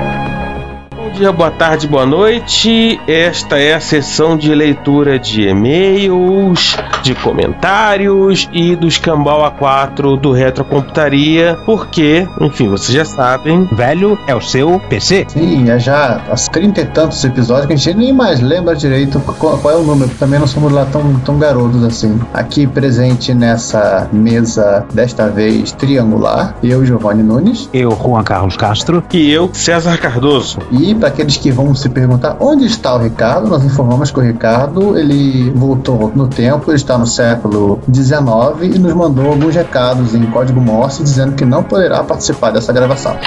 dia, boa tarde, boa noite. Esta é a sessão de leitura de e-mails, de comentários e do escambau A quatro do Retrocomputaria, porque, enfim, vocês já sabem, velho é o seu P C. Sim, é já as trinta e tantos episódios que a gente nem mais lembra direito qual, qual é o número, também não somos lá tão, tão garotos assim. Aqui presente nessa mesa, desta vez triangular, eu, Giovanni Nunes. Eu, Juan Carlos Castro. E eu, César Cardoso. E para aqueles que vão se perguntar onde está o Ricardo, nós informamos que o Ricardo, ele voltou no tempo, ele está no século dezenove e nos mandou alguns recados em código Morse dizendo que não poderá participar dessa gravação.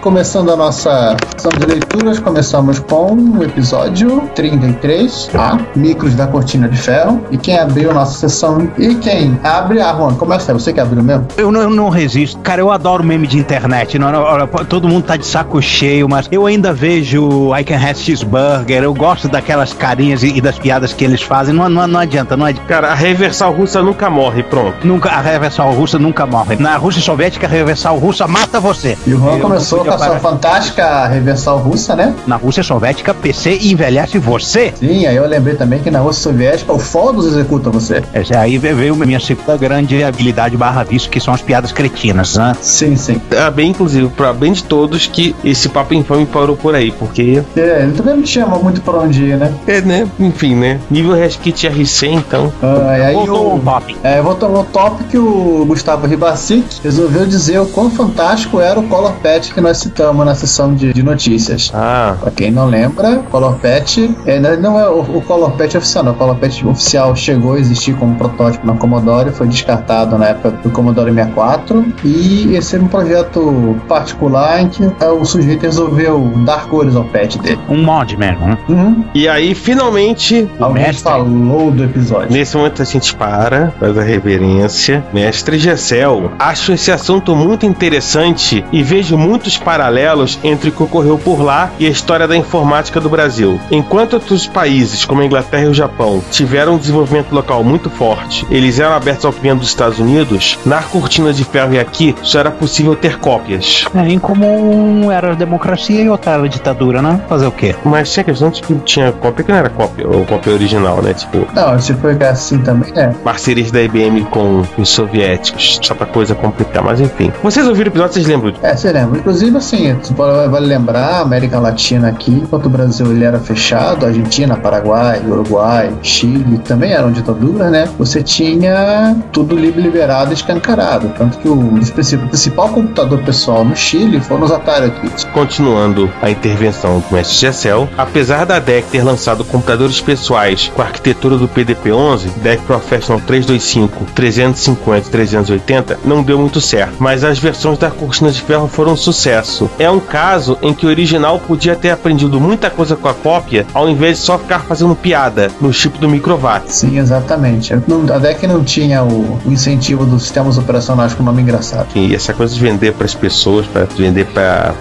Começando a nossa sessão de leituras, começamos com o episódio trinta e três, a Micros da Cortina de Ferro. E quem abriu a nossa sessão e quem abre, ah, Juan, começa, é você que abriu mesmo? Eu não, eu não resisto. Cara, eu adoro meme de internet. Não, não, olha, todo mundo tá de saco cheio, mas eu ainda vejo I Can Have Cheeseburger. Eu gosto daquelas carinhas e, e das piadas que eles fazem. Não, não, não adianta, não adianta. Cara, a reversal russa nunca morre, pronto. Nunca, a reversal russa nunca morre. Na Rússia Soviética, a reversal russa mata você. E o Juan começou com a sua fantástica reversal russa, né? Na Rússia Soviética, P C envelhece você. Sim, aí eu lembrei também que na Rússia Soviética o Fodos executa você. Essa aí veio minha segunda grande habilidade barra vício, que são as piadas cretinas, né? Sim, sim. Ah, bem, inclusive, pra bem de todos que esse papo infame parou por aí, porque... É, ele também não te chama muito pra onde ir, né? É, né? Enfim, né? Nível Reskit R C, então... Ah, e aí voltou o top. É, voltou no top que o Gustavo Ribacic resolveu dizer o quão fantástico era o Color Pet que nós citamos na sessão de, de notícias. Ah. Pra quem não lembra, Color Pet é, não é o, o Color Pet oficial, não. O Color Pet oficial chegou a existir como protótipo na Commodore, foi descartado na época do Commodore sessenta e quatro, e esse era um projeto particular em que o sujeito resolveu dar cores ao pet dele. Um mod mesmo, né? Uhum. E aí, finalmente, o alguém mestre falou do episódio. Nesse momento a gente para, faz a reverência. Mestre Gessel, acho esse assunto muito interessante e vejo muitos parentes paralelos entre o que ocorreu por lá e a história da informática do Brasil. Enquanto outros países, como a Inglaterra e o Japão, tiveram um desenvolvimento local muito forte, eles eram abertos ao opinião dos Estados Unidos, na Cortina de Ferro e aqui só era possível ter cópias. É, em comum era a democracia e outra era a ditadura, né? Fazer o quê? Mas tinha questão de que tinha cópia que não era cópia, ou cópia original, né? Tipo... Não, se foi assim também, é. Parcerias da I B M com os soviéticos, só pra coisa complicar, mas enfim. Vocês ouviram o episódio, vocês lembram? É, vocês lembram. Inclusive, sim, vale lembrar, a América Latina aqui, enquanto o Brasil ele era fechado, Argentina, Paraguai, Uruguai, Chile, também eram ditaduras, né? Você tinha tudo livre, liberado e escancarado. Tanto que o, o principal computador pessoal no Chile foram os Atari aqui. Continuando a intervenção do mestre Gessel, apesar da D E C ter lançado computadores pessoais com a arquitetura do P D P onze, D E C Professional trezentos e vinte e cinco, trezentos e cinquenta e trezentos e oitenta, não deu muito certo, mas as versões da Cortina de Ferro foram um sucesso. É um caso em que o original podia ter aprendido muita coisa com a cópia, ao invés de só ficar fazendo piada no chip do microwatt. Sim, exatamente. Não, a D E C não tinha o, o incentivo dos sistemas operacionais com o nome engraçado. E essa coisa de vender para as pessoas, para vender para...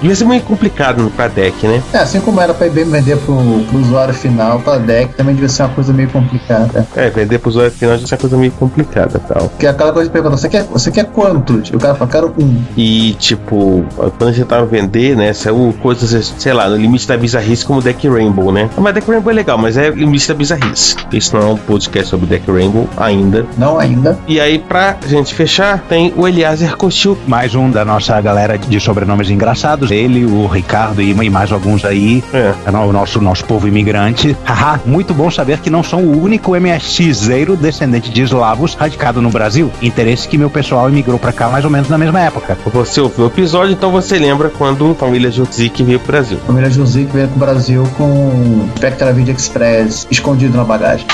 Devia ser meio complicado para a D E C, né? É, assim como era para I B M vender para o usuário final, para a D E C também devia ser uma coisa meio complicada. É, vender para o usuário final devia ser uma coisa meio complicada, tal. Porque aquela coisa de perguntar, você quer, você quer quanto? O cara fala, quero um. E, tipo... Quando a gente tava vender, né, saiu coisas, sei lá, no limite da bizarrice, como Deck Rainbow, né? Mas Deck Rainbow é legal, mas é limite da bizarrice. Isso não é um podcast sobre Deck Rainbow ainda. Não ainda. E aí, pra gente fechar, tem o Eliezer Kostil. Mais um da nossa galera de sobrenomes engraçados. Ele, o Ricardo e mais alguns aí. É. É o nosso, nosso povo imigrante. Haha, muito bom saber que não são o único MSXeiro descendente de eslavos radicado no Brasil. Interesse que meu pessoal imigrou pra cá mais ou menos na mesma época. Você ouviu o episódio, então você Você lembra quando a família Juzik veio pro Brasil? A família Juzik veio pro Brasil com Spectravid Express escondido na bagagem.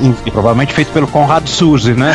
Enfim. Provavelmente feito pelo Conrado Suzy, né?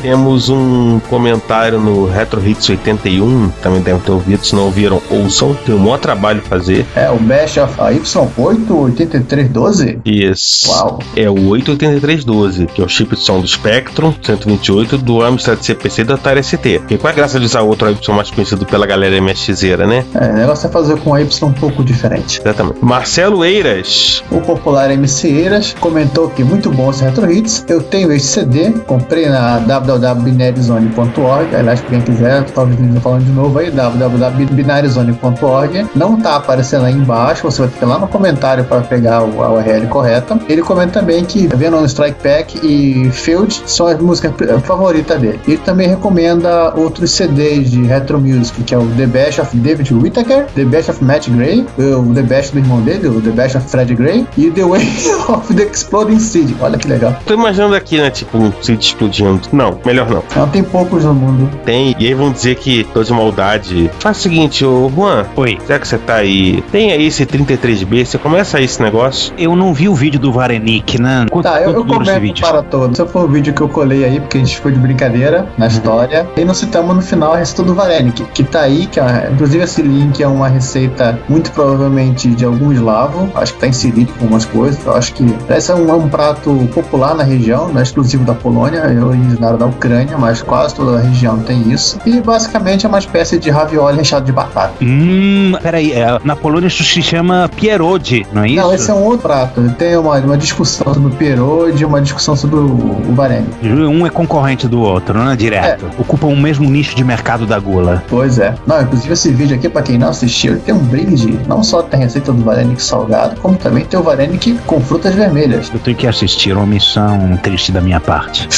Temos um comentário no Retro Hits oitenta e um, também devem ter ouvido, se não ouviram, ouçam, tem um maior trabalho pra fazer. É, o Bash of Y oito oito três um dois? Isso. Uau. É o oito oito três um dois, que é o chip de som do Spectrum, cento e vinte e oito, do Amstrad C P C e do Atari S T. E qual é a graça de usar o outro Y mais conhecido pela galera MSXera, né? É, o negócio é fazer com Y um pouco diferente. Exatamente. Marcelo Eiras, o popular M C Eiras, comentou que muito bom os Retro Hits. Eu tenho esse C D, comprei na w w w ponto binary zone ponto org. Aliás, quem quiser, talvez me falando de novo aí, w w w ponto binary zone ponto org. Não tá aparecendo aí embaixo, você vai ter que ir lá no comentário para pegar a U R L correta. Ele comenta também que Venom Strike Pack e Field são as músicas favoritas dele. Ele também recomenda outros C Ds de Retro Music, que é o The Best of David Whittaker, The Best of Matt Gray, o The Best do irmão dele, o The Best of Fred Gray e The Way of the Exploding Seed. Olha que legal. Tô imaginando aqui, né, tipo, um Seed explodindo. Não, melhor não. Não, tem poucos no mundo. Tem, e aí vão dizer que tô de maldade. Faz o seguinte, ô Juan. Oi. Será que você tá aí? Tem aí esse trinta e três B, você começa aí esse negócio? Eu não vi o vídeo do Varenik, né? Quanto, tá, eu, eu comento para todos. Se for o vídeo que eu colei aí, porque a gente foi de brincadeira na uhum. história, e não citamos no final a receita do Varenik, que tá aí, que é, inclusive esse link é uma receita muito provavelmente de algum eslavo, acho que tá inserido com umas coisas, eu acho que esse é um, é um prato popular na região, não é exclusivo da Polônia, é originário da Ucrânia, mas quase toda a região tem isso, e basicamente é uma espécie de ravioli recheado de batata. Hum, peraí, é, na Polônia isso se chama pierogi, não é isso? Não, esse é um outro prato, tem uma, uma discussão sobre o pierogi, uma discussão sobre o, o Varenik. Um é concorrente do outro, não é direto? É. Ocupam o mesmo nicho de mercado da gula. Pois é. Não, inclusive esse vídeo aqui, pra quem não assistiu, tem um brinde, não só tem a receita do Varenik salgado, como também tem o Varenik com frutas vermelhas. Eu tenho que assistir, uma missão triste da minha parte.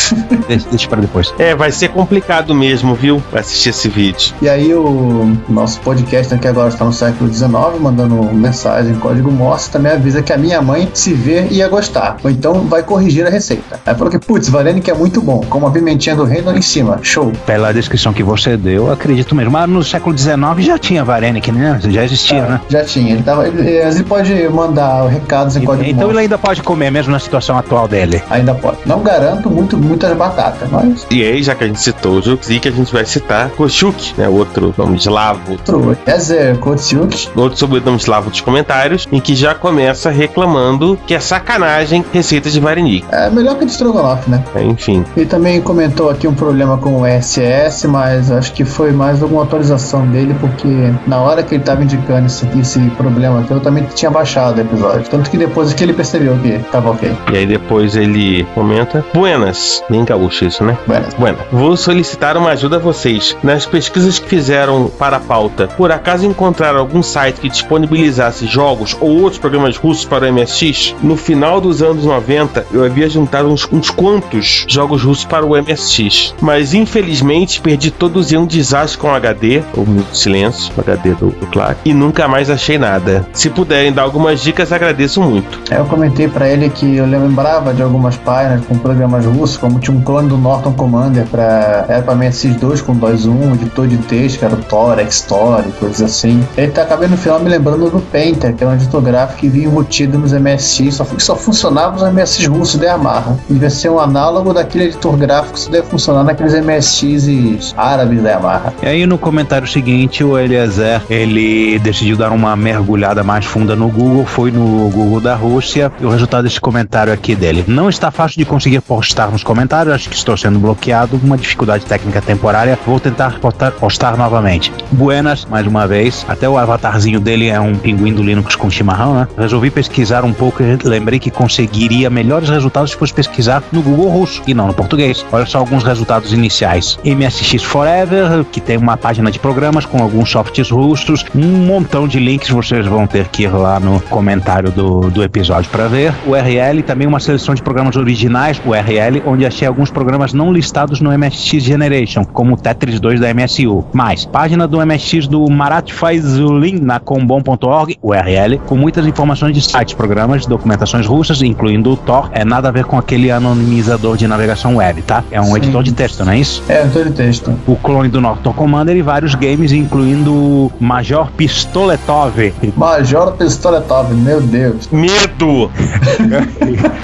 deixa, deixa pra depois. É, vai ser complicado mesmo, viu? Assistir esse vídeo. E aí o nosso podcast aqui agora está no século dezenove, mandando mensagem em código Morse, também avisa que a minha mãe se ver e ia gostar. Ou então vai corrigir a receita. Aí falou que, putz, Varenik é muito bom, com uma pimentinha do reino ali em cima. Show. Pela descrição que você deu, acredito mesmo. Mas no século dezenove já tinha Varenik, né? Já existia, ah, né? Já tinha. Ele tava, ele, ele pode mandar recados em e, código Morse. Então ele ainda pode comer mesmo na situação atual dele? Ainda pode. Não garanto muito, muitas batatas, mas... E aí, já que a gente citou o Juzik, a gente vai citar Kochuk, né? Outro nome eslavo. Outro. Ezer Kochuk. Outro sobrenome eslavo dos comentários, em que já começa reclamando que é sacanagem receitas de Varenik. É melhor que de Strogonoff, né? É, enfim. Ele também comentou aqui um problema com o R S S, mas acho que foi mais alguma atualização dele, porque na hora que ele estava indicando esse, esse problema aqui, eu também tinha baixado o episódio. Tanto que depois que ele percebeu que estava ok. E aí depois ele comenta: Buenas. Nem gaúcho isso, né? Buenas. Buenas. Vou solicitar uma ajuda a vocês. Nas pesquisas que fizeram para a pauta, por acaso encontraram algum site que disponibilizasse jogos ou outros programas russos para o M S X? No final dos anos noventa, eu havia juntado uns, uns quantos jogos russos para o M S X. Mas infelizmente perdi todos em um desastre com H D, ou silêncio, H D do, do Clark, e nunca mais achei nada. Se puderem dar algumas dicas, agradeço muito. Eu comentei pra ele que eu lembrava de algumas páginas com programas russos, como tinha um clone do Norton Commander pra, era pra M S X dois com dois ponto um, editor de texto, que era o Torex, Tor, coisas assim. Ele tá acabando no final me lembrando do Painter, que era um editor gráfico que vinha embutido nos M S X, só que só funcionava nos M S X russos de amarra. Devia ser um análogo daquele editor gráfico que só deve funcionar naqueles M S X árabes de amarra. E aí no comentário seguinte, o Eliezer, ele decidiu dar uma mergulhada mais funda no Google, foi no Google da Rússia, e o resultado desse comentário aqui dele: não está fácil de conseguir postar nos comentários, acho que estou sendo bloqueado, uma dificuldade técnica temporária, vou tentar postar, postar novamente. Buenas, mais uma vez, até o avatarzinho dele é um pinguim do Linux com chimarrão, né? Resolvi pesquisar um pouco e lembrei que conseguiria melhores resultados se fosse pesquisar no Google russo, e não no português. Olha só alguns resultados iniciais: M S X Forever, que tem uma página de programas com alguns softwares russos, um montão de links, vocês vão ter que ir lá no comentário do, do episódio para ver. U R L, também uma seleção de programas originais, U R L, onde achei alguns programas não listados no M S X Generation, como o Tetris dois da M S U. Mais, página do M S X do Marat Faizulin na combom ponto org, U R L, com muitas informações de sites, programas, documentações russas, incluindo o Tor, é nada a ver com aquele anonimizador de navegação web, tá? É um Sim. editor de texto, não é isso? É, editor de texto. O clone do Norton Commander e vários games, incluindo Major Pistoletov. Major Pistoletov, meu Deus. Medo!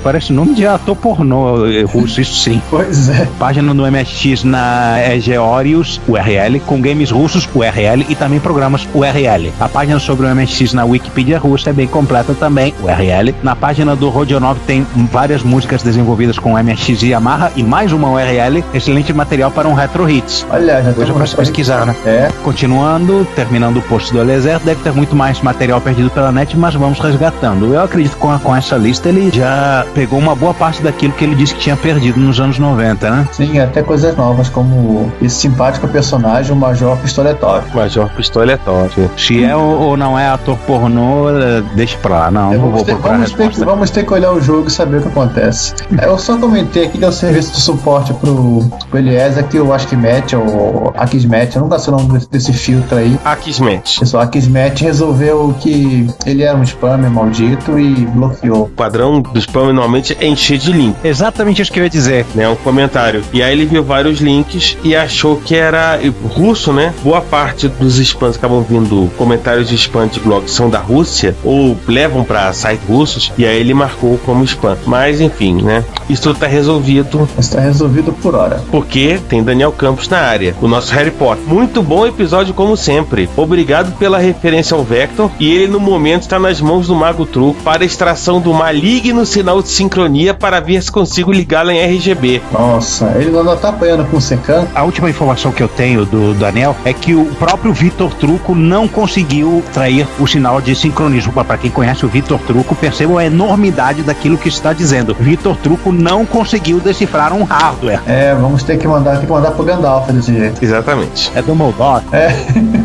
Parece nome de ator pornô russo, isso sim. Pois é. Página do M S X na Egeorius, U R L, com games russos, U R L, e também programas, U R L. A página sobre o M S X na Wikipedia russa é bem completa também, U R L. Na página do Rodionov tem várias músicas desenvolvidas com M S X e Yamaha, e mais uma U R L, excelente material para um Retro Hits. Olha, Hoje é fácil pesquisar, né? É. Continuando, terminando o posto do deserto, deve ter muito mais material perdido pela net, mas vamos resgatando. Eu acredito que com, a, com essa lista ele já pegou uma boa parte daquilo que ele disse que tinha perdido nos anos noventa, né? Sim, até coisas novas, como esse simpático personagem, o Major Pistoletov. Major Pistoletov. Se é ou, ou não é ator pornô, deixa pra lá. Não, não vou ter, procurar vamos ter, que, vamos ter que olhar o jogo e saber o que acontece. Eu só comentei aqui que é o serviço de suporte pro, pro Eliezer, que eu acho que mete, ou Akismet, eu nunca sei o nome desse, desse filtro aí. Akismet. Pessoal, Akismet resolveu que ele era um spammer maldito e bloqueou. O padrão do spammer normalmente é encher de link. Exatamente isso que eu ia dizer. Né, um comentário. E aí ele viu vários links e achou que era russo, né? Boa parte dos spams que acabam vindo, comentários de spam de blog são da Rússia ou levam pra sites russos, e aí ele marcou como spam. Mas enfim, né? Isso tá resolvido. Está resolvido por hora. Porque tem Daniel Campos na área. O nosso Harry Potter. Muito bom episódio como sempre. Obrigado pela referência ao Vector, e ele no momento está nas mãos do Mago Truco para extração do maligno sinal de sincronia para ver se consigo ligá-la em R G B. Nossa, ele não tá apanhando com o Secan. A última informação que eu tenho do Daniel é que o próprio Vitor Truco não conseguiu trair o sinal de sincronismo. Para quem conhece o Vitor Truco, percebam a enormidade daquilo que está dizendo. Vitor Truco não conseguiu decifrar um hardware. É, vamos ter que mandar, ter que mandar pro Gandalf desse jeito. Exatamente. É do Moldova. É.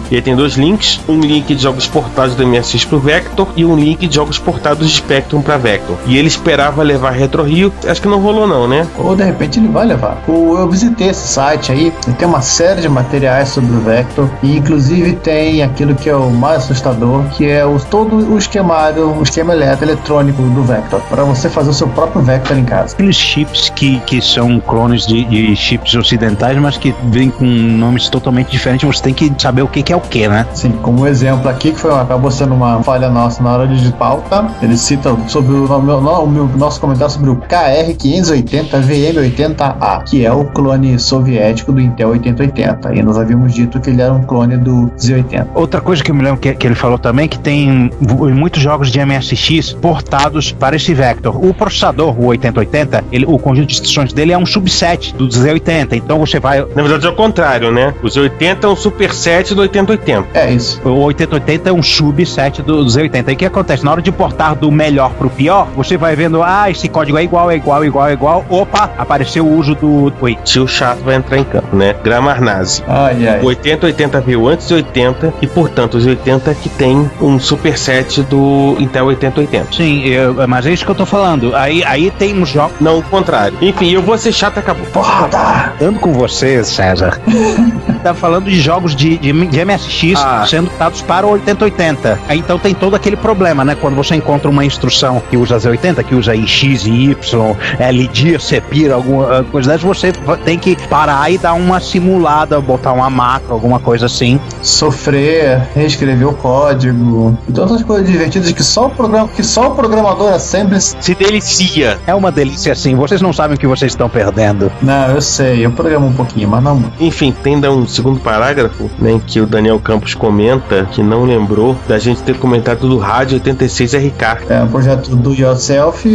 E aí tem dois links, um link de jogos portados do M S X pro Vector e um link de jogos portados de Spectrum pra Vector. E ele esperava levar Retro Rio, acho que não rolou não, né? Ou de repente ele vai levar. Ou eu visitei esse site aí, tem uma série de materiais sobre o Vector, e inclusive tem aquilo que é o mais assustador, que é o, todo o esquemário, o esquema eletro, eletrônico do Vector, para você fazer o seu próprio Vector em casa. Aqueles chips que, que são clones de, de chips ocidentais, mas que vêm com nomes totalmente diferentes, você tem que saber o que, que é o que, né? Sim, como um exemplo aqui, que foi, acabou sendo uma falha nossa na hora de pauta, ele cita sobre o, o, meu, o nosso comentário sobre o K R quinhentos e oitenta V M oitenta A, que é o clone soviético do Intel oitenta oitenta, e nós havíamos dito que ele era um clone do Z oitenta. Outra coisa que eu me lembro que, que ele falou também, que tem muitos jogos de M S X portados para esse Vector. O processador, o oitenta oitenta, ele, o conjunto de instruções dele é um subset do Z oitenta, então você vai... Na verdade é o contrário, né? O Z oitenta é um superset do oitenta oitenta. É isso. O oitenta oitenta é um subset do Z oitenta. E o que acontece? Na hora de portar do melhor pro pior, você vai vendo, ah, esse código é igual, é igual, é igual, é igual, opa, apareceu o uso do... Oi. Tio chato vai entrar em campo, né? Gramarnazi. Ai, ai. O oitenta oitenta veio antes do oitenta e, portanto, o Z oitenta que tem um superset do Intel oitenta oitenta. Sim, eu, mas é isso que eu tô falando. Aí, aí tem um jogo... Não, o contrário. Enfim, eu vou ser chato e acabou. Porra, tá. Ando com você, César. Tá falando de jogos de, de, de M S X ah. sendo dados para o oitenta oitenta. Aí, então tem todo aquele problema, né? Quando você encontra uma instrução que usa Z oitenta, que usa I X e Y, L D I R, C P I R, alguma coisa dessas, você tem que parar e dar uma simulada, botar uma macro, alguma coisa assim. Sofrer, reescrever o código, todas as coisas divertidas que só o, programa, que só o programador assembly se delicia. É uma delícia, assim. Vocês não sabem o que vocês estão perdendo. Não, eu sei. Eu programo um pouquinho, mas não... Enfim, tem um segundo parágrafo, né, em que o Daniel Campos comenta que não lembrou da gente ter comentado do Rádio oitenta e seis R K. É, um projeto do Yourself,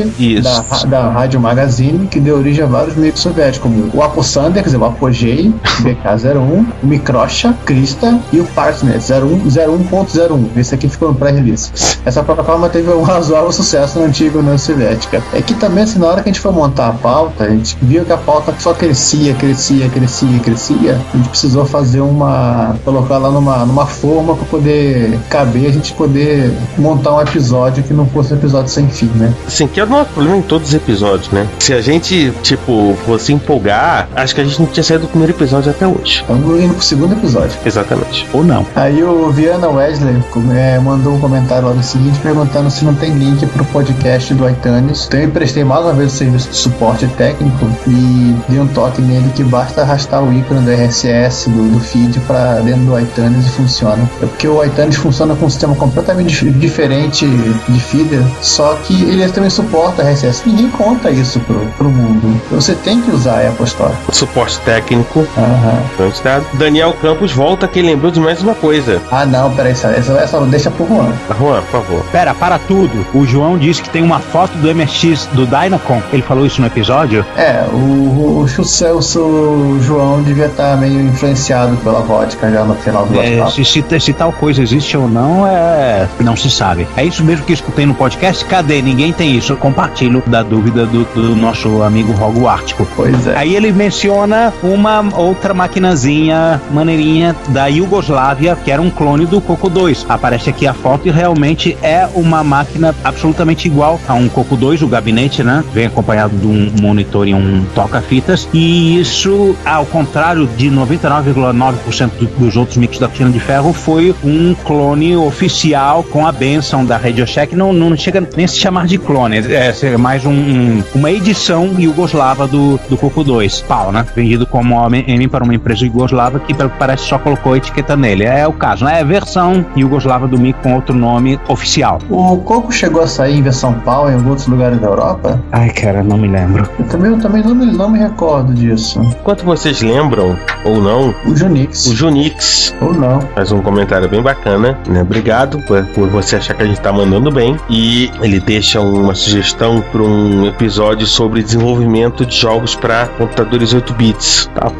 da, da Rádio Magazine, que deu origem a vários meios soviéticos, como o Apo Sander, quer dizer, o Apogei, B K zero um, o Microcha, Krista e o Partner zero um ponto zero um. Esse aqui ficou no pré-release. Essa plataforma teve um razoável sucesso na antiga União Soviética. É que também, assim, na hora que a gente foi montar a pauta, a gente viu que a pauta só crescia, crescia, crescia, crescia. A gente precisou fazer uma... colocar lá numa, numa forma para poder caber, a gente poder montar um episódio que não fosse um episódio sem fim, né? Assim, que é o nosso problema em todos os episódios, né? Se a gente, tipo, fosse empolgar, acho que a gente não tinha saído do primeiro episódio até hoje. Estamos indo pro segundo episódio. Exatamente. Ou não. Aí o Viana Wesley é, mandou um comentário logo seguinte perguntando se não tem link pro podcast do iTunes. Então eu emprestei mais uma vez o serviço de suporte técnico e dei um toque nele que basta arrastar o ícone do R S S do, do feed pra dentro do iTunes e funciona. É porque o iTunes funciona com um sistema completamente diferente de feeder, só que ele também suporta R S S. Ninguém conta isso pro, pro mundo. Você tem que usar a Apple Store. Suporte técnico. Uhum. Tá. Daniel Campos volta que lembrou de mais uma coisa. Ah não, peraí, essa, essa deixa pro Juan. Juan, por favor. Pera, para tudo. O João disse que tem uma foto do M S X do Dynacon. Ele falou isso no episódio? É, o, o, o, o, o, o João devia estar meio influenciado norteado pela vodka já no final do é, se, se, se tal coisa existe ou não, é, não se sabe. É isso mesmo que escutei no podcast? Cadê? Ninguém tem isso. Eu compartilho da dúvida do, do nosso amigo Rogo Ártico. Pois é. Aí ele menciona uma outra maquinazinha maneirinha da Iugoslávia, que era um clone do Coco dois. Aparece aqui a foto e realmente é uma máquina absolutamente igual a um Coco dois, o gabinete, né? Vem acompanhado de um monitor e um toca-fitas. E isso, ao contrário de noventa e nove vírgula nove por cento dos outros micros da cortina de ferro, foi um clone oficial com a bênção da Radio Shack. Não, não chega nem a se chamar de clone, é, é mais um, um, uma edição iugoslava do, do Coco dois, pau, né? Vendido como O M M para uma empresa iugoslava que, pelo que parece, só colocou a etiqueta nele. É o caso, né? É a versão iugoslava do micro com outro nome oficial. O Coco chegou a sair em versão pau em alguns lugares da Europa? Ai, cara, não me lembro. Eu também, eu também não, me, não me recordo disso. Quanto vocês lembram, ou não, o Junix. O Junix. Ou não. Faz um comentário bem bacana, né? Obrigado por, por você achar que a gente tá mandando bem. E ele deixa uma sugestão para um episódio sobre desenvolvimento de jogos para computadores oito bits. Tá?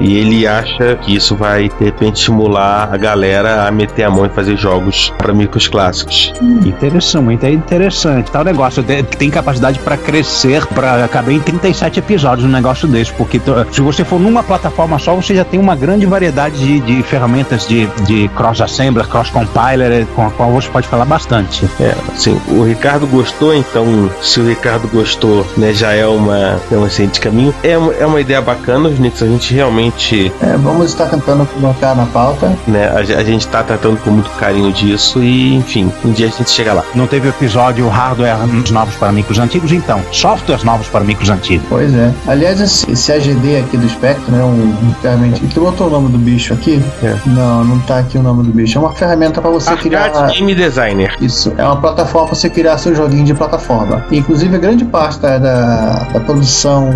E ele acha que isso vai, de repente, estimular a galera a meter a mão e fazer jogos para micros clássicos. Hum, interessante, é interessante. Tá, o negócio tem capacidade para crescer, para caber em trinta e sete episódios um negócio desse, porque se você for numa plataforma só, você já tem uma grande variedade de, de ferramentas de, de cross-assembler, cross-compiler, com a qual você pode falar bastante. É, assim, o Ricardo gostou, então, se o Ricardo gostou, né, já é uma, é uma ciência de caminho. É, é uma ideia bacana, os Nix, a gente realmente... É, vamos estar tentando colocar na pauta. Né, a, a gente está tratando com muito carinho disso e, enfim, um dia a gente chega lá. Não teve episódio hardware novos para micros antigos, então, softwares novos para micros antigos. Pois é. Aliás, esse, esse A G D aqui do Spectrum, né, um, um ferramenta... Tu botou o nome do bicho aqui? É. Não, não tá aqui o nome do bicho. É uma ferramenta para você Arcade criar... Game Designer. Isso. É uma plataforma para você criar seu joguinho de plataforma. E, inclusive, a grande parte da, da, da produção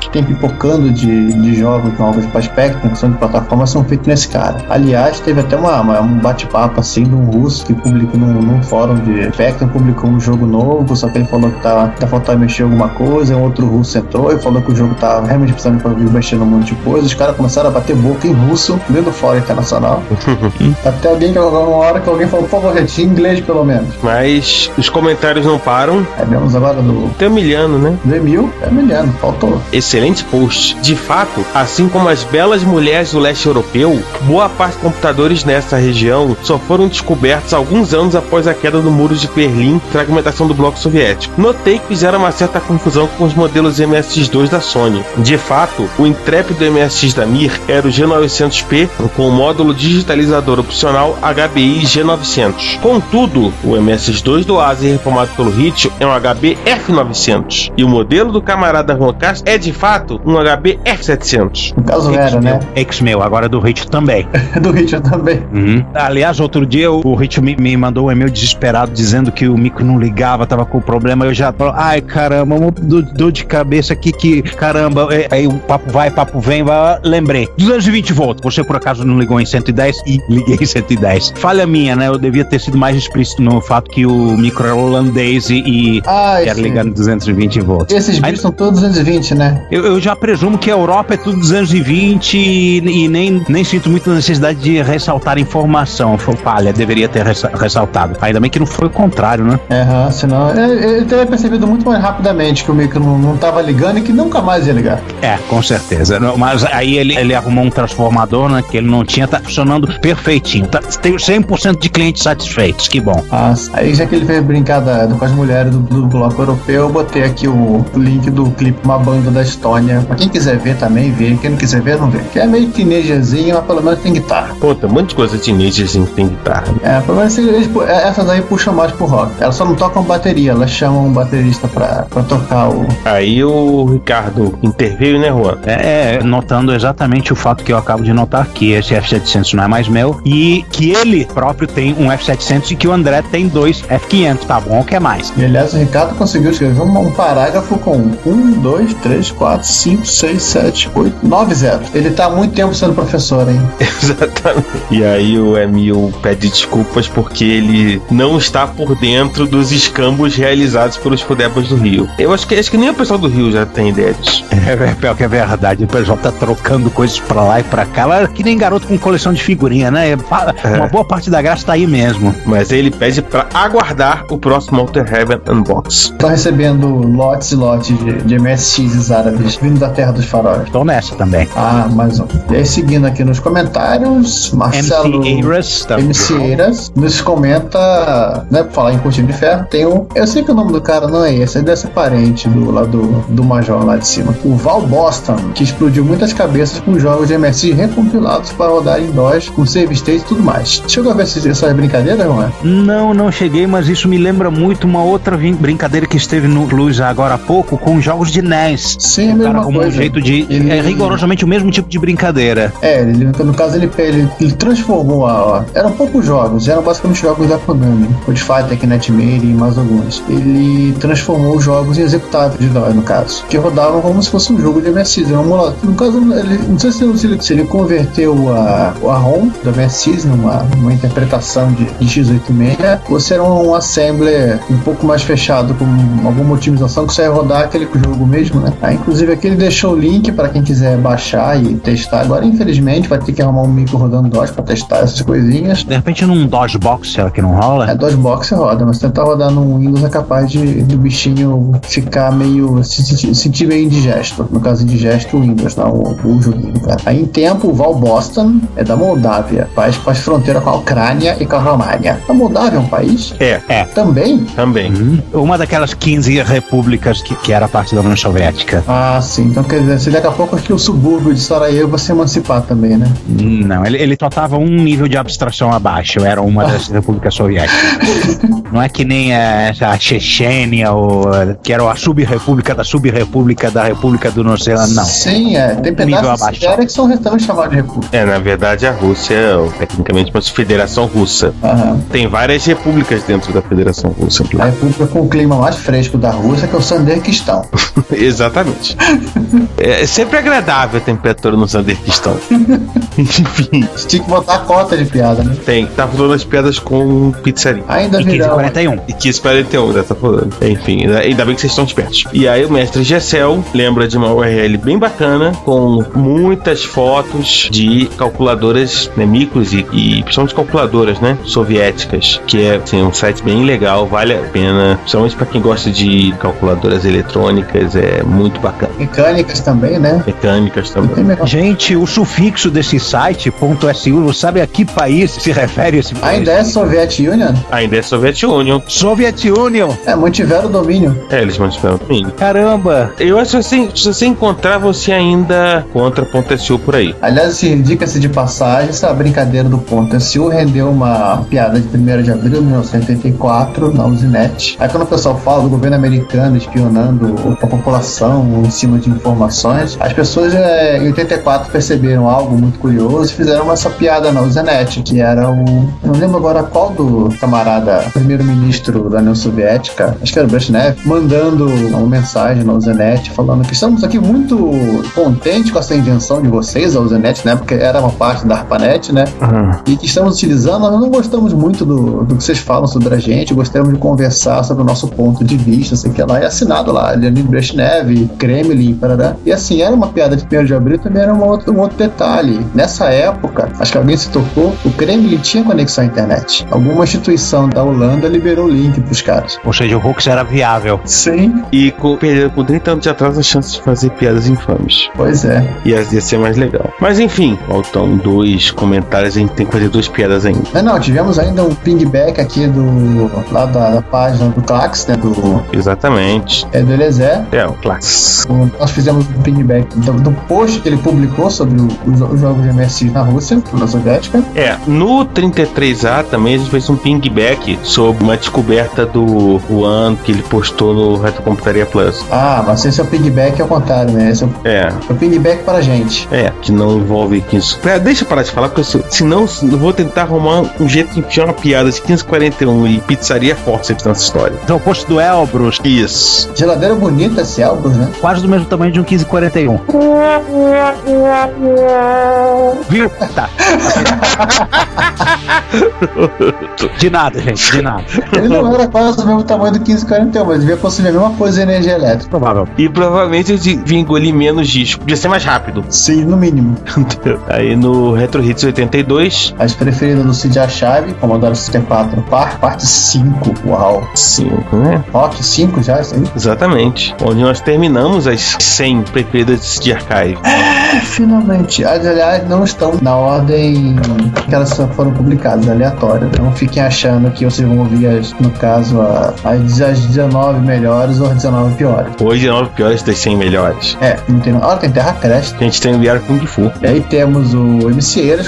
que tem pipocando de, de jogos novos para Spectrum, que são de plataforma, são feitos nesse cara. Aliás, teve até uma, uma, um bate-papo, assim, de um russo que publicou num, num fórum de Spectrum, publicou um jogo novo, só que ele falou que tá, tá faltando mexer alguma coisa, um outro russo entrou e falou que o jogo tá realmente precisando de mexer num monte de coisa. Os caras começaram a bater boca em russo, meio do fórum internacional. Até alguém que jogou uma hora que alguém falou, por favor, em inglês pelo menos. Mas os comentários não param. É, vemos agora do... Tem o Emiliano, né? Do Emil, é Emiliano, faltou. Excelente post. De fato, assim como as belas mulheres do leste europeu, boa parte dos computadores nessa região só foram descobertos alguns anos após a queda do muro de Berlim e fragmentação do bloco soviético. Notei que fizeram uma certa confusão com os modelos M S X dois da Sony. De fato, o intrépido M S X da Mir era o G novecentos P com o módulo digitalizador opcional H B I G novecentos. Contudo, o M S X dois do Oazen reformado pelo Ritchie é um H B F novecentos e o modelo do camarada Juan Carlos é de fato um H B F setecentos. No caso era, né? X-Mail, agora do Ritchie também. Do Ritchie também. Uhum. Aliás, outro dia o Ritchie me, me mandou um e-mail desesperado dizendo que o micro não ligava, tava com problema. Eu já falo, ai caramba, uma dor de cabeça aqui que caramba. Aí o papo vai, papo vem, vai, lembrei. duzentos e vinte volts. Você por acaso não ligou em cento e dez? E liguei em cento e dez. Falha minha, né? Eu devia ter sido mais explícito no fato que o micro era holandês e ah, era ligando em duzentos e vinte volts. Esses bichos são todos duzentos e vinte, né? Eu, eu já presumo que a Europa é tudo duzentos e vinte e, e nem, nem sinto muita necessidade de ressaltar informação. Foi falha, deveria ter ressaltado. Ainda bem que não foi o contrário, né? Aham, é, senão... Eu, eu teria percebido muito mais rapidamente que o micro não, não tava ligando e que nunca mais ia ligar. É, com certeza. Mas aí ele, ele arrumou um transformador, né, que ele não tinha, tá funcionando perfeitinho. Tá, tenho cem por cento de clientes satisfeitos, que bom. Ah, aí já que ele fez brincar da, com as mulheres do, do bloco europeu, eu botei aqui o link do clipe Uma Banda da Estônia. Pra quem quiser ver também, vê. Quem não quiser ver, não vê. Que é meio teenagerzinho, mas pelo menos tem guitarra. Pô, tem um monte de coisa teenagerzinho que tem guitarra. É, pelo menos essas aí puxam mais pro rock. Elas só não tocam bateria, elas chamam um baterista pra, pra tocar o... Aí o Ricardo interveio, né, Juan? É, é, notando exatamente o fato que eu acabo de notar, que esse F setecentos não é mais meu, e que ele próprio tem um F setecentos e que o André tem dois F quinhentos, tá bom, o que é mais? E aliás, o Ricardo conseguiu escrever um, um parágrafo com um, dois, três, quatro, cinco, seis, sete, oito, nove, zero. Ele tá há muito tempo sendo professor, hein? Exatamente. E aí o Emil pede desculpas porque ele não está por dentro dos escambos realizados pelos Fudebas do Rio. Eu acho que, acho que nem o pessoal do Rio já tem ideia disso. É, é pior que é verdade, o pessoal tá trocando coisa coisas pra lá e pra cá. Mas que nem garoto com coleção de figurinha, né? Uma boa parte da graça tá aí mesmo. Mas ele pede pra aguardar o próximo Outer Heaven Unbox. Tô recebendo lotes e lotes de, de M S X árabes vindo da Terra dos Faróis. Tô nessa também. Ah, mais um. E aí, seguindo aqui nos comentários, Marcelo M C Eiras nos comenta, né, pra falar em Cortina de Ferro, tem um... Eu sei que o nome do cara não é esse, ainda é esse parente do, lá do, do Major lá de cima. O Val Boston, que explodiu muitas cabeças com jogos de M S X recompilados para rodar em D O S, com save state e tudo mais. Chegou a ver essas brincadeiras, não é? Não, não cheguei, mas isso me lembra muito uma outra brincadeira que esteve no Plus agora há pouco, com jogos de N E S. Sim, é a mesma coisa. Um jeito de, ele... É rigorosamente o mesmo tipo de brincadeira. É, ele, no caso ele, ele, ele transformou a... Ó, eram poucos jogos, eram basicamente jogos da Konami, Code Fighter, Netmere e mais alguns. Ele transformou os jogos em executáveis de D O S, no caso, que rodavam como se fosse um jogo de M S X. No caso, ele, não sei se ele, se ele converteu a, a ROM do M S X numa, numa interpretação de, de X oitenta e seis, ou se era um assembler um pouco mais fechado, com alguma otimização que você ia rodar aquele jogo mesmo, né? Ah, inclusive aqui ele deixou o link para quem quiser baixar e testar. Agora, infelizmente, vai ter que arrumar um micro rodando D O S para testar essas coisinhas. De repente num DOS Box, será que não rola? É, DOS Box roda, mas tentar rodar num Windows é capaz de do bichinho ficar meio... se sentir, sentir meio indigesto. No caso, indigesto o Windows, tá? O, o joguinho, cara. Aí em tempo, o Val Boston é da Moldávia, faz, faz fronteira com a Ucrânia e com a România. A Moldávia é um país? É, é. Também? Também. Uhum. Uma daquelas quinze repúblicas que, que era parte da União Soviética. Ah, sim. Então quer dizer, se daqui a pouco aqui o subúrbio de Sarajevo vai se emancipar também, né? Não, ele, ele totava um nível de abstração abaixo, era uma das repúblicas soviéticas. Não é que nem a, a Chechênia, ou, que era a sub-república da sub-república da República do Norte-Oceano, não. Sim, é. Tem um pedaços de que são também chamados de república. É, na verdade a Rússia é tecnicamente uma federação russa. Uhum. Tem várias repúblicas dentro da Federação Russa. A república com o clima mais fresco da Rússia, que é o Sanderquistão. Exatamente. É sempre agradável a temperatura no Sanderquistão. Enfim. Você tinha que botar a cota de piada, né? Tem. Tá falando as piadas com pizzaria. Ainda virão. E quinze e quarenta e um, né? Tá falando. Enfim, ainda bem que vocês estão espertos. E aí o mestre Gessel lembra de uma U R L bem bacana, com muitas fotos de calculadoras, né, micros e, e principalmente calculadoras, né, soviéticas, que é assim, um site bem legal, vale a pena, principalmente para quem gosta de calculadoras eletrônicas, é muito bacana. Mecânicas também, né? Mecânicas também. Gente, o sufixo desse site, .su, sabe a que país se refere esse país? Ainda é Soviet Union? Ainda é Soviet Union. Soviet Union! É, mantiveram o domínio. É, eles mantiveram o domínio. Caramba! Eu acho assim, se você encontrar, você ainda contra .su por aí. Aliás, dica-se de passagem, essa brincadeira do .su rendeu uma piada de primeiro de abril de mil novecentos e oitenta e quatro na Uzinet. Aí quando o pessoal fala do governo americano espionando a população em cima de informações, as pessoas é, em oitenta e quatro perceberam algo muito curioso e fizeram essa piada na Uzinet, que era o... Eu não lembro agora qual do camarada primeiro-ministro da União Soviética, acho que era o Brezhnev, mandando uma mensagem na Uzinet falando que estamos aqui muito contentes com essa invenção de vocês, a Uzinet, né? Porque era uma parte da ARPANET, né? Uhum. E que estamos utilizando, nós não gostamos muito do, do que vocês falam sobre a gente, gostaríamos de conversar sobre o nosso ponto de vista, sei que lá, é assinado lá, Leonid Brezhnev, Kremlin, parará. E assim, era uma piada de primeiro de abril, também era um outro, um outro detalhe. Nessa época, acho que alguém se tocou, o Kremlin tinha conexão à internet. Alguma instituição da Holanda liberou o link pros caras. Ou seja, o hoax era viável. Sim. E com, com trinta anos de atraso, a chance de fazer piadas infames. Pois é. E as ia ser mais legal. Mas enfim, faltam dois comentários, a gente tem que fazer duas piadas ainda. É, não, tivemos ainda um pingback aqui do... lá da, da página do Clax, né? Do... Exatamente. É do Elezé. É, o Clax. O, nós fizemos um pingback do, do post que ele publicou sobre os jogos de M S X na Rússia, na Soviética. É, no trinta e três A também a gente fez um pingback sobre uma descoberta do Juan que ele postou no Retrocomputaria Plus. Ah, mas esse é o pingback ao contrário, né? Esse é o, é. É o pingback para a gente. É, que não envolve quinze... Pera, deixa eu parar de falar, porque eu, senão eu vou tentar arrumar um jeito de enfiar uma piada de quinze e quarenta e um e pizzaria forceps nessa história. Então, o posto do Elbrus. Isso. Geladeira bonita esse Elbrus, né? Quase do mesmo tamanho de um quinze e quarenta e um. Viu? Tá. De nada, gente, de nada. Ele não era quase do mesmo tamanho do quinze e quarenta e um, mas devia consumir a mesma coisa de energia elétrica. Provável. E provavelmente eu devia engolir menos disco. Podia ser mais rápido. Sim, no mínimo. mínimo. Aí no Retro Hits oitenta e dois, as preferidas do Cid Achave, Commodore sessenta e quatro, par, parte cinco. Uau, cinco, né? Rock cinco já, isso aí? Exatamente. Onde nós terminamos as cem preferidas de Cid Archive. É, finalmente. As, aliás, não estão na ordem que elas foram publicadas, aleatória. Não fiquem achando que vocês vão ouvir, as, no caso, a, as, as dezenove melhores ou as dezenove piores. Hoje dezenove piores das cem melhores. É, não tem. Olha, tem Terra Crash. A gente tem o Diário Kung Fu. E aí temos o M C Eiras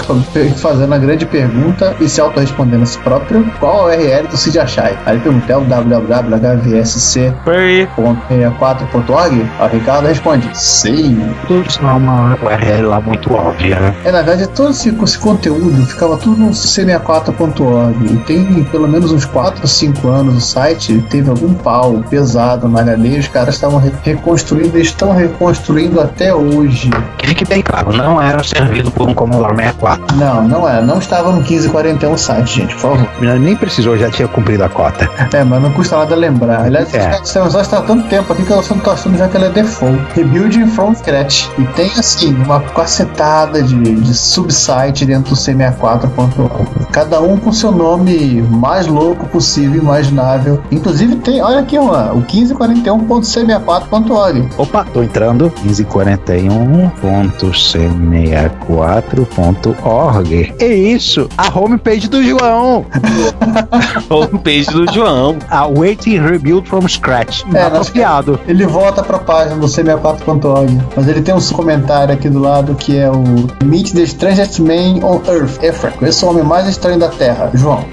fazendo a grande pergunta e se autorrespondendo a si próprio. Qual é a U R L do Cid Achai? Aí ele pergunta: é o w w w ponto h v s c ponto sessenta e quatro ponto org? O Ricardo responde: sim. Isso não é uma U R L lá muito óbvia, né? É, na verdade, todo esse, esse conteúdo ficava tudo no c sessenta e quatro ponto org. E tem pelo menos uns quatro ou cinco anos o site teve algum pau pesado na H D. Os caras estavam re- reconstruindo e estão reconstruindo até hoje. Que fique bem claro, não era servido por um Commodore sessenta e quatro. Não, não era. Não estava no mil quinhentos e quarenta e um site, gente, por favor. Nem precisou, já tinha cumprido a cota. É, mas não custa nada lembrar. Aliás, é. Essa já está há tanto tempo aqui que eu só não estou achando já que ela é default. Rebuilding from scratch. E tem, assim, uma cacetada de, de subsite dentro do c sessenta e quatro ponto org. Cada um com seu nome mais louco possível, imaginável. Inclusive tem, olha aqui, Juan, o mil quinhentos e quarenta e um ponto c sessenta e quatro ponto org. Opa, tô entrando. mil quinhentos e quarenta e um ponto c sessenta e quatro ponto org. É isso, a homepage do João. Homepage do João. A Waiting Rebuild from Scratch. É, apropriado. Ele volta pra página do c sessenta e quatro ponto org, mas ele tem um comentário aqui do lado que é o Meet the Strangest Man on Earth, Ephraim. Esse é o homem mais estranho da Terra, João.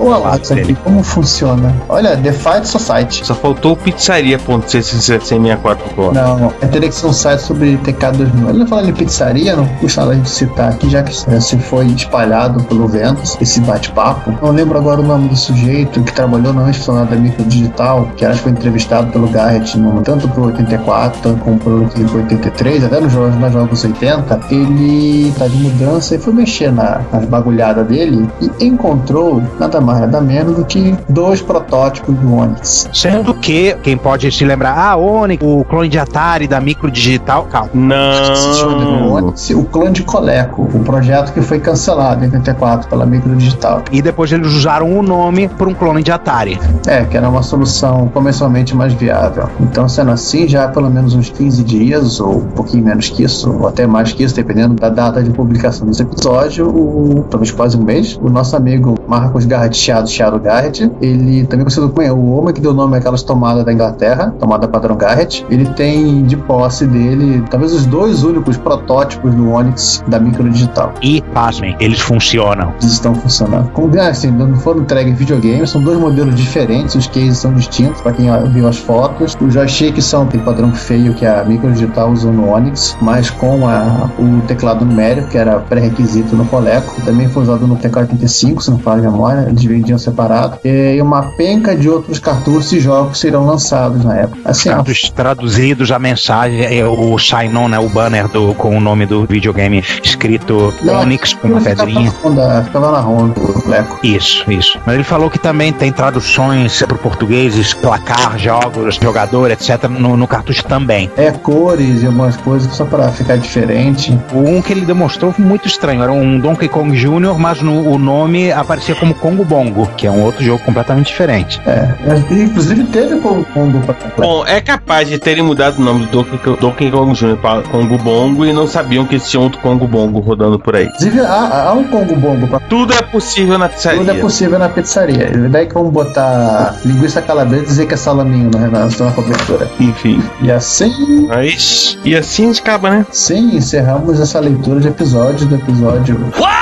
Olha lá, aqui, como funciona? Olha, The Fight Society. Só faltou pizzaria ponto seiscentos e sessenta e quatro ponto org. Não, teria que ser um site sobre T K dois mil. Ele não fala de pizzaria, não custa nada de citar aqui, já que se foi espalhado pelo vento, esse bate-papo. Não lembro agora o nome do sujeito que trabalhou na antifuncionada da microdigital, que acho que foi entrevistado pelo Garrett, no, tanto pro oitenta e quatro, tanto como pro oitenta e três, até nos jogos mais jogos oitenta. Ele tá de mudança e foi mexer na, nas bagulhadas dele e encontrou nada mais, nada menos do que dois protótipos do Onix. Sendo que, quem pode se lembrar, ah, Onix, o clone de Atari da microdigital, calma. Não. Onix, o clone de Coleco, o projeto que foi cancelado em oitenta e quatro pela microdigital. E depois eles usaram o nome para um clone de Atari. É, que era uma solução comercialmente mais viável. Então, sendo assim, já há pelo menos uns quinze dias, ou um pouquinho menos que isso, ou até mais que isso, dependendo da data de publicação desse episódio, o, talvez quase um mês, o nosso amigo Marcos Garrett, Chiado, Chiado Garrett, ele também conhecido como o homem que deu nome àquelas tomadas da Inglaterra, tomada padrão Garrett, ele tem de posse dele, talvez os dois únicos protótipos do Onix da microdigital. E, pasmem, eles funcionam. Eles estão funcionando. Como assim, não foram entregues em videogames, são dois modelos diferentes, os cases são distintos, pra quem viu as fotos. Os joysticks são aquele padrão feio que a microdigital usou no Onix, mas com a, o teclado numérico, que era pré-requisito no Coleco, também foi usado no T K oitenta e cinco, se não falo de memória, eles vendiam separado, e uma penca de outros cartuchos e jogos serão lançados na época. Assim, cartuchos traduzidos, a mensagem, o sign-on, né, o banner do, com o nome do videogame escrito não, Onix com uma pedrinha. Ficava, ficava na ronda do Coleco. Isso, isso. Mas ele falou que também tem traduções para o português, placar, jogos, jogador, etcétera, no, no cartucho também. É, cores e algumas coisas só para ficar diferente. Um que ele demonstrou foi muito estranho, era um Donkey Kong Júnior, mas no, o nome aparecia como Congo Bongo, que é um outro jogo completamente diferente. É, inclusive teve Congo Bongo pra comprar. Bom, é capaz de terem mudado o nome do Donkey Kong Júnior para Congo Bongo e não sabiam que existia outro Congo Bongo rodando por aí. Inclusive, há, há um Congo Bongo pra... Tudo é possível na pizzaria. Tudo é possível na pizzaria. Daí que vamos botar linguiça calabresa e dizer que é salaminho na Renato, na cobertura. Enfim. E assim... Mas... E assim acaba, né? Sim, encerramos essa leitura de episódio do episódio... What?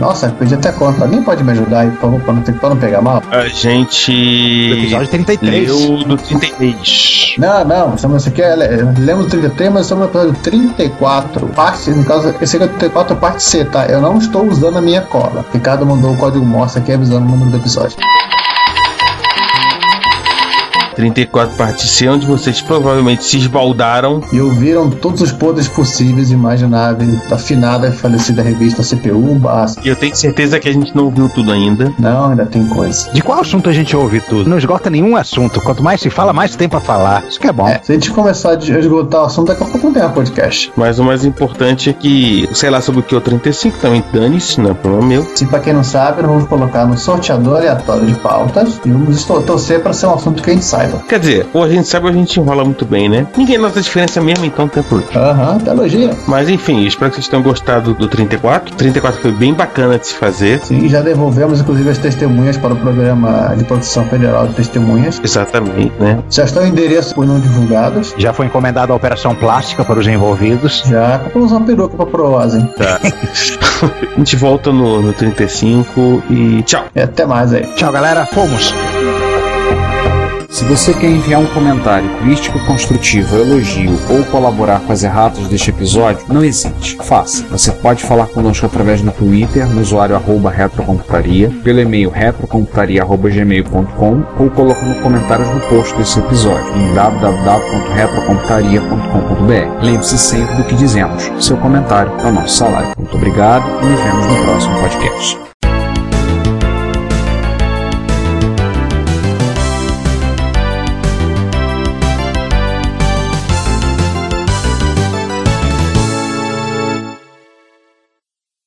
Nossa, perdi até conta. Alguém pode me ajudar aí, por favor, pra não, pra não pegar mal? A gente... Do episódio trinta e três. Leu do trinta e três. Não, não. Estamos aqui, lemos do trinta e três, mas estamos no episódio trinta e quatro. Parte, no caso, esse aqui é o trinta e quatro, parte C, tá? Eu não estou usando a minha cola. Ricardo mandou o código Morse aqui avisando o número do episódio. trinta e quatro partições onde vocês provavelmente se esbaldaram e ouviram todos os podres possíveis e imagináveis da finada e falecida revista C P U, basta. E eu tenho certeza que a gente não ouviu tudo ainda. Não, ainda tem coisa. De qual assunto a gente ouve tudo? Não esgota nenhum assunto. Quanto mais se fala, mais tem pra falar. Isso que é bom. É, se a gente começar a esgotar o assunto, daqui a pouco não tem um podcast. Mas o mais importante é que, sei lá sobre o que é o trinta e cinco, também dane-se, não é problema meu. Se pra quem não sabe, nós vamos colocar no sorteador aleatório de pautas e vamos torcer pra ser um assunto que a gente saiba. Quer dizer, ou a gente sabe ou a gente enrola muito bem, né? Ninguém nota a diferença mesmo, então tem por isso. Aham, tá elogia. Mas enfim, espero que vocês tenham gostado do trinta e quatro. trinta e quatro foi bem bacana de se fazer. Sim, já devolvemos inclusive as testemunhas para o programa de produção federal de testemunhas. Exatamente, né? Já estão em endereços por não divulgados. Já foi encomendada a operação plástica para os envolvidos. Já compramos uma peruca para pro Oazen. Tá. A gente volta no, no trinta e cinco e tchau. E até mais aí. Tchau, galera. Fomos. Se você quer enviar um comentário crítico, construtivo, elogio ou colaborar com as erratas deste episódio, não hesite, faça. Você pode falar conosco através do Twitter, no usuário arroba retrocomputaria, pelo e-mail retrocomputaria arroba gmail ponto com ou coloca nos comentários do post desse episódio em w w w ponto retrocomputaria ponto com ponto b r. Lembre-se sempre do que dizemos, seu comentário é o nosso salário. Muito obrigado e nos vemos no próximo podcast.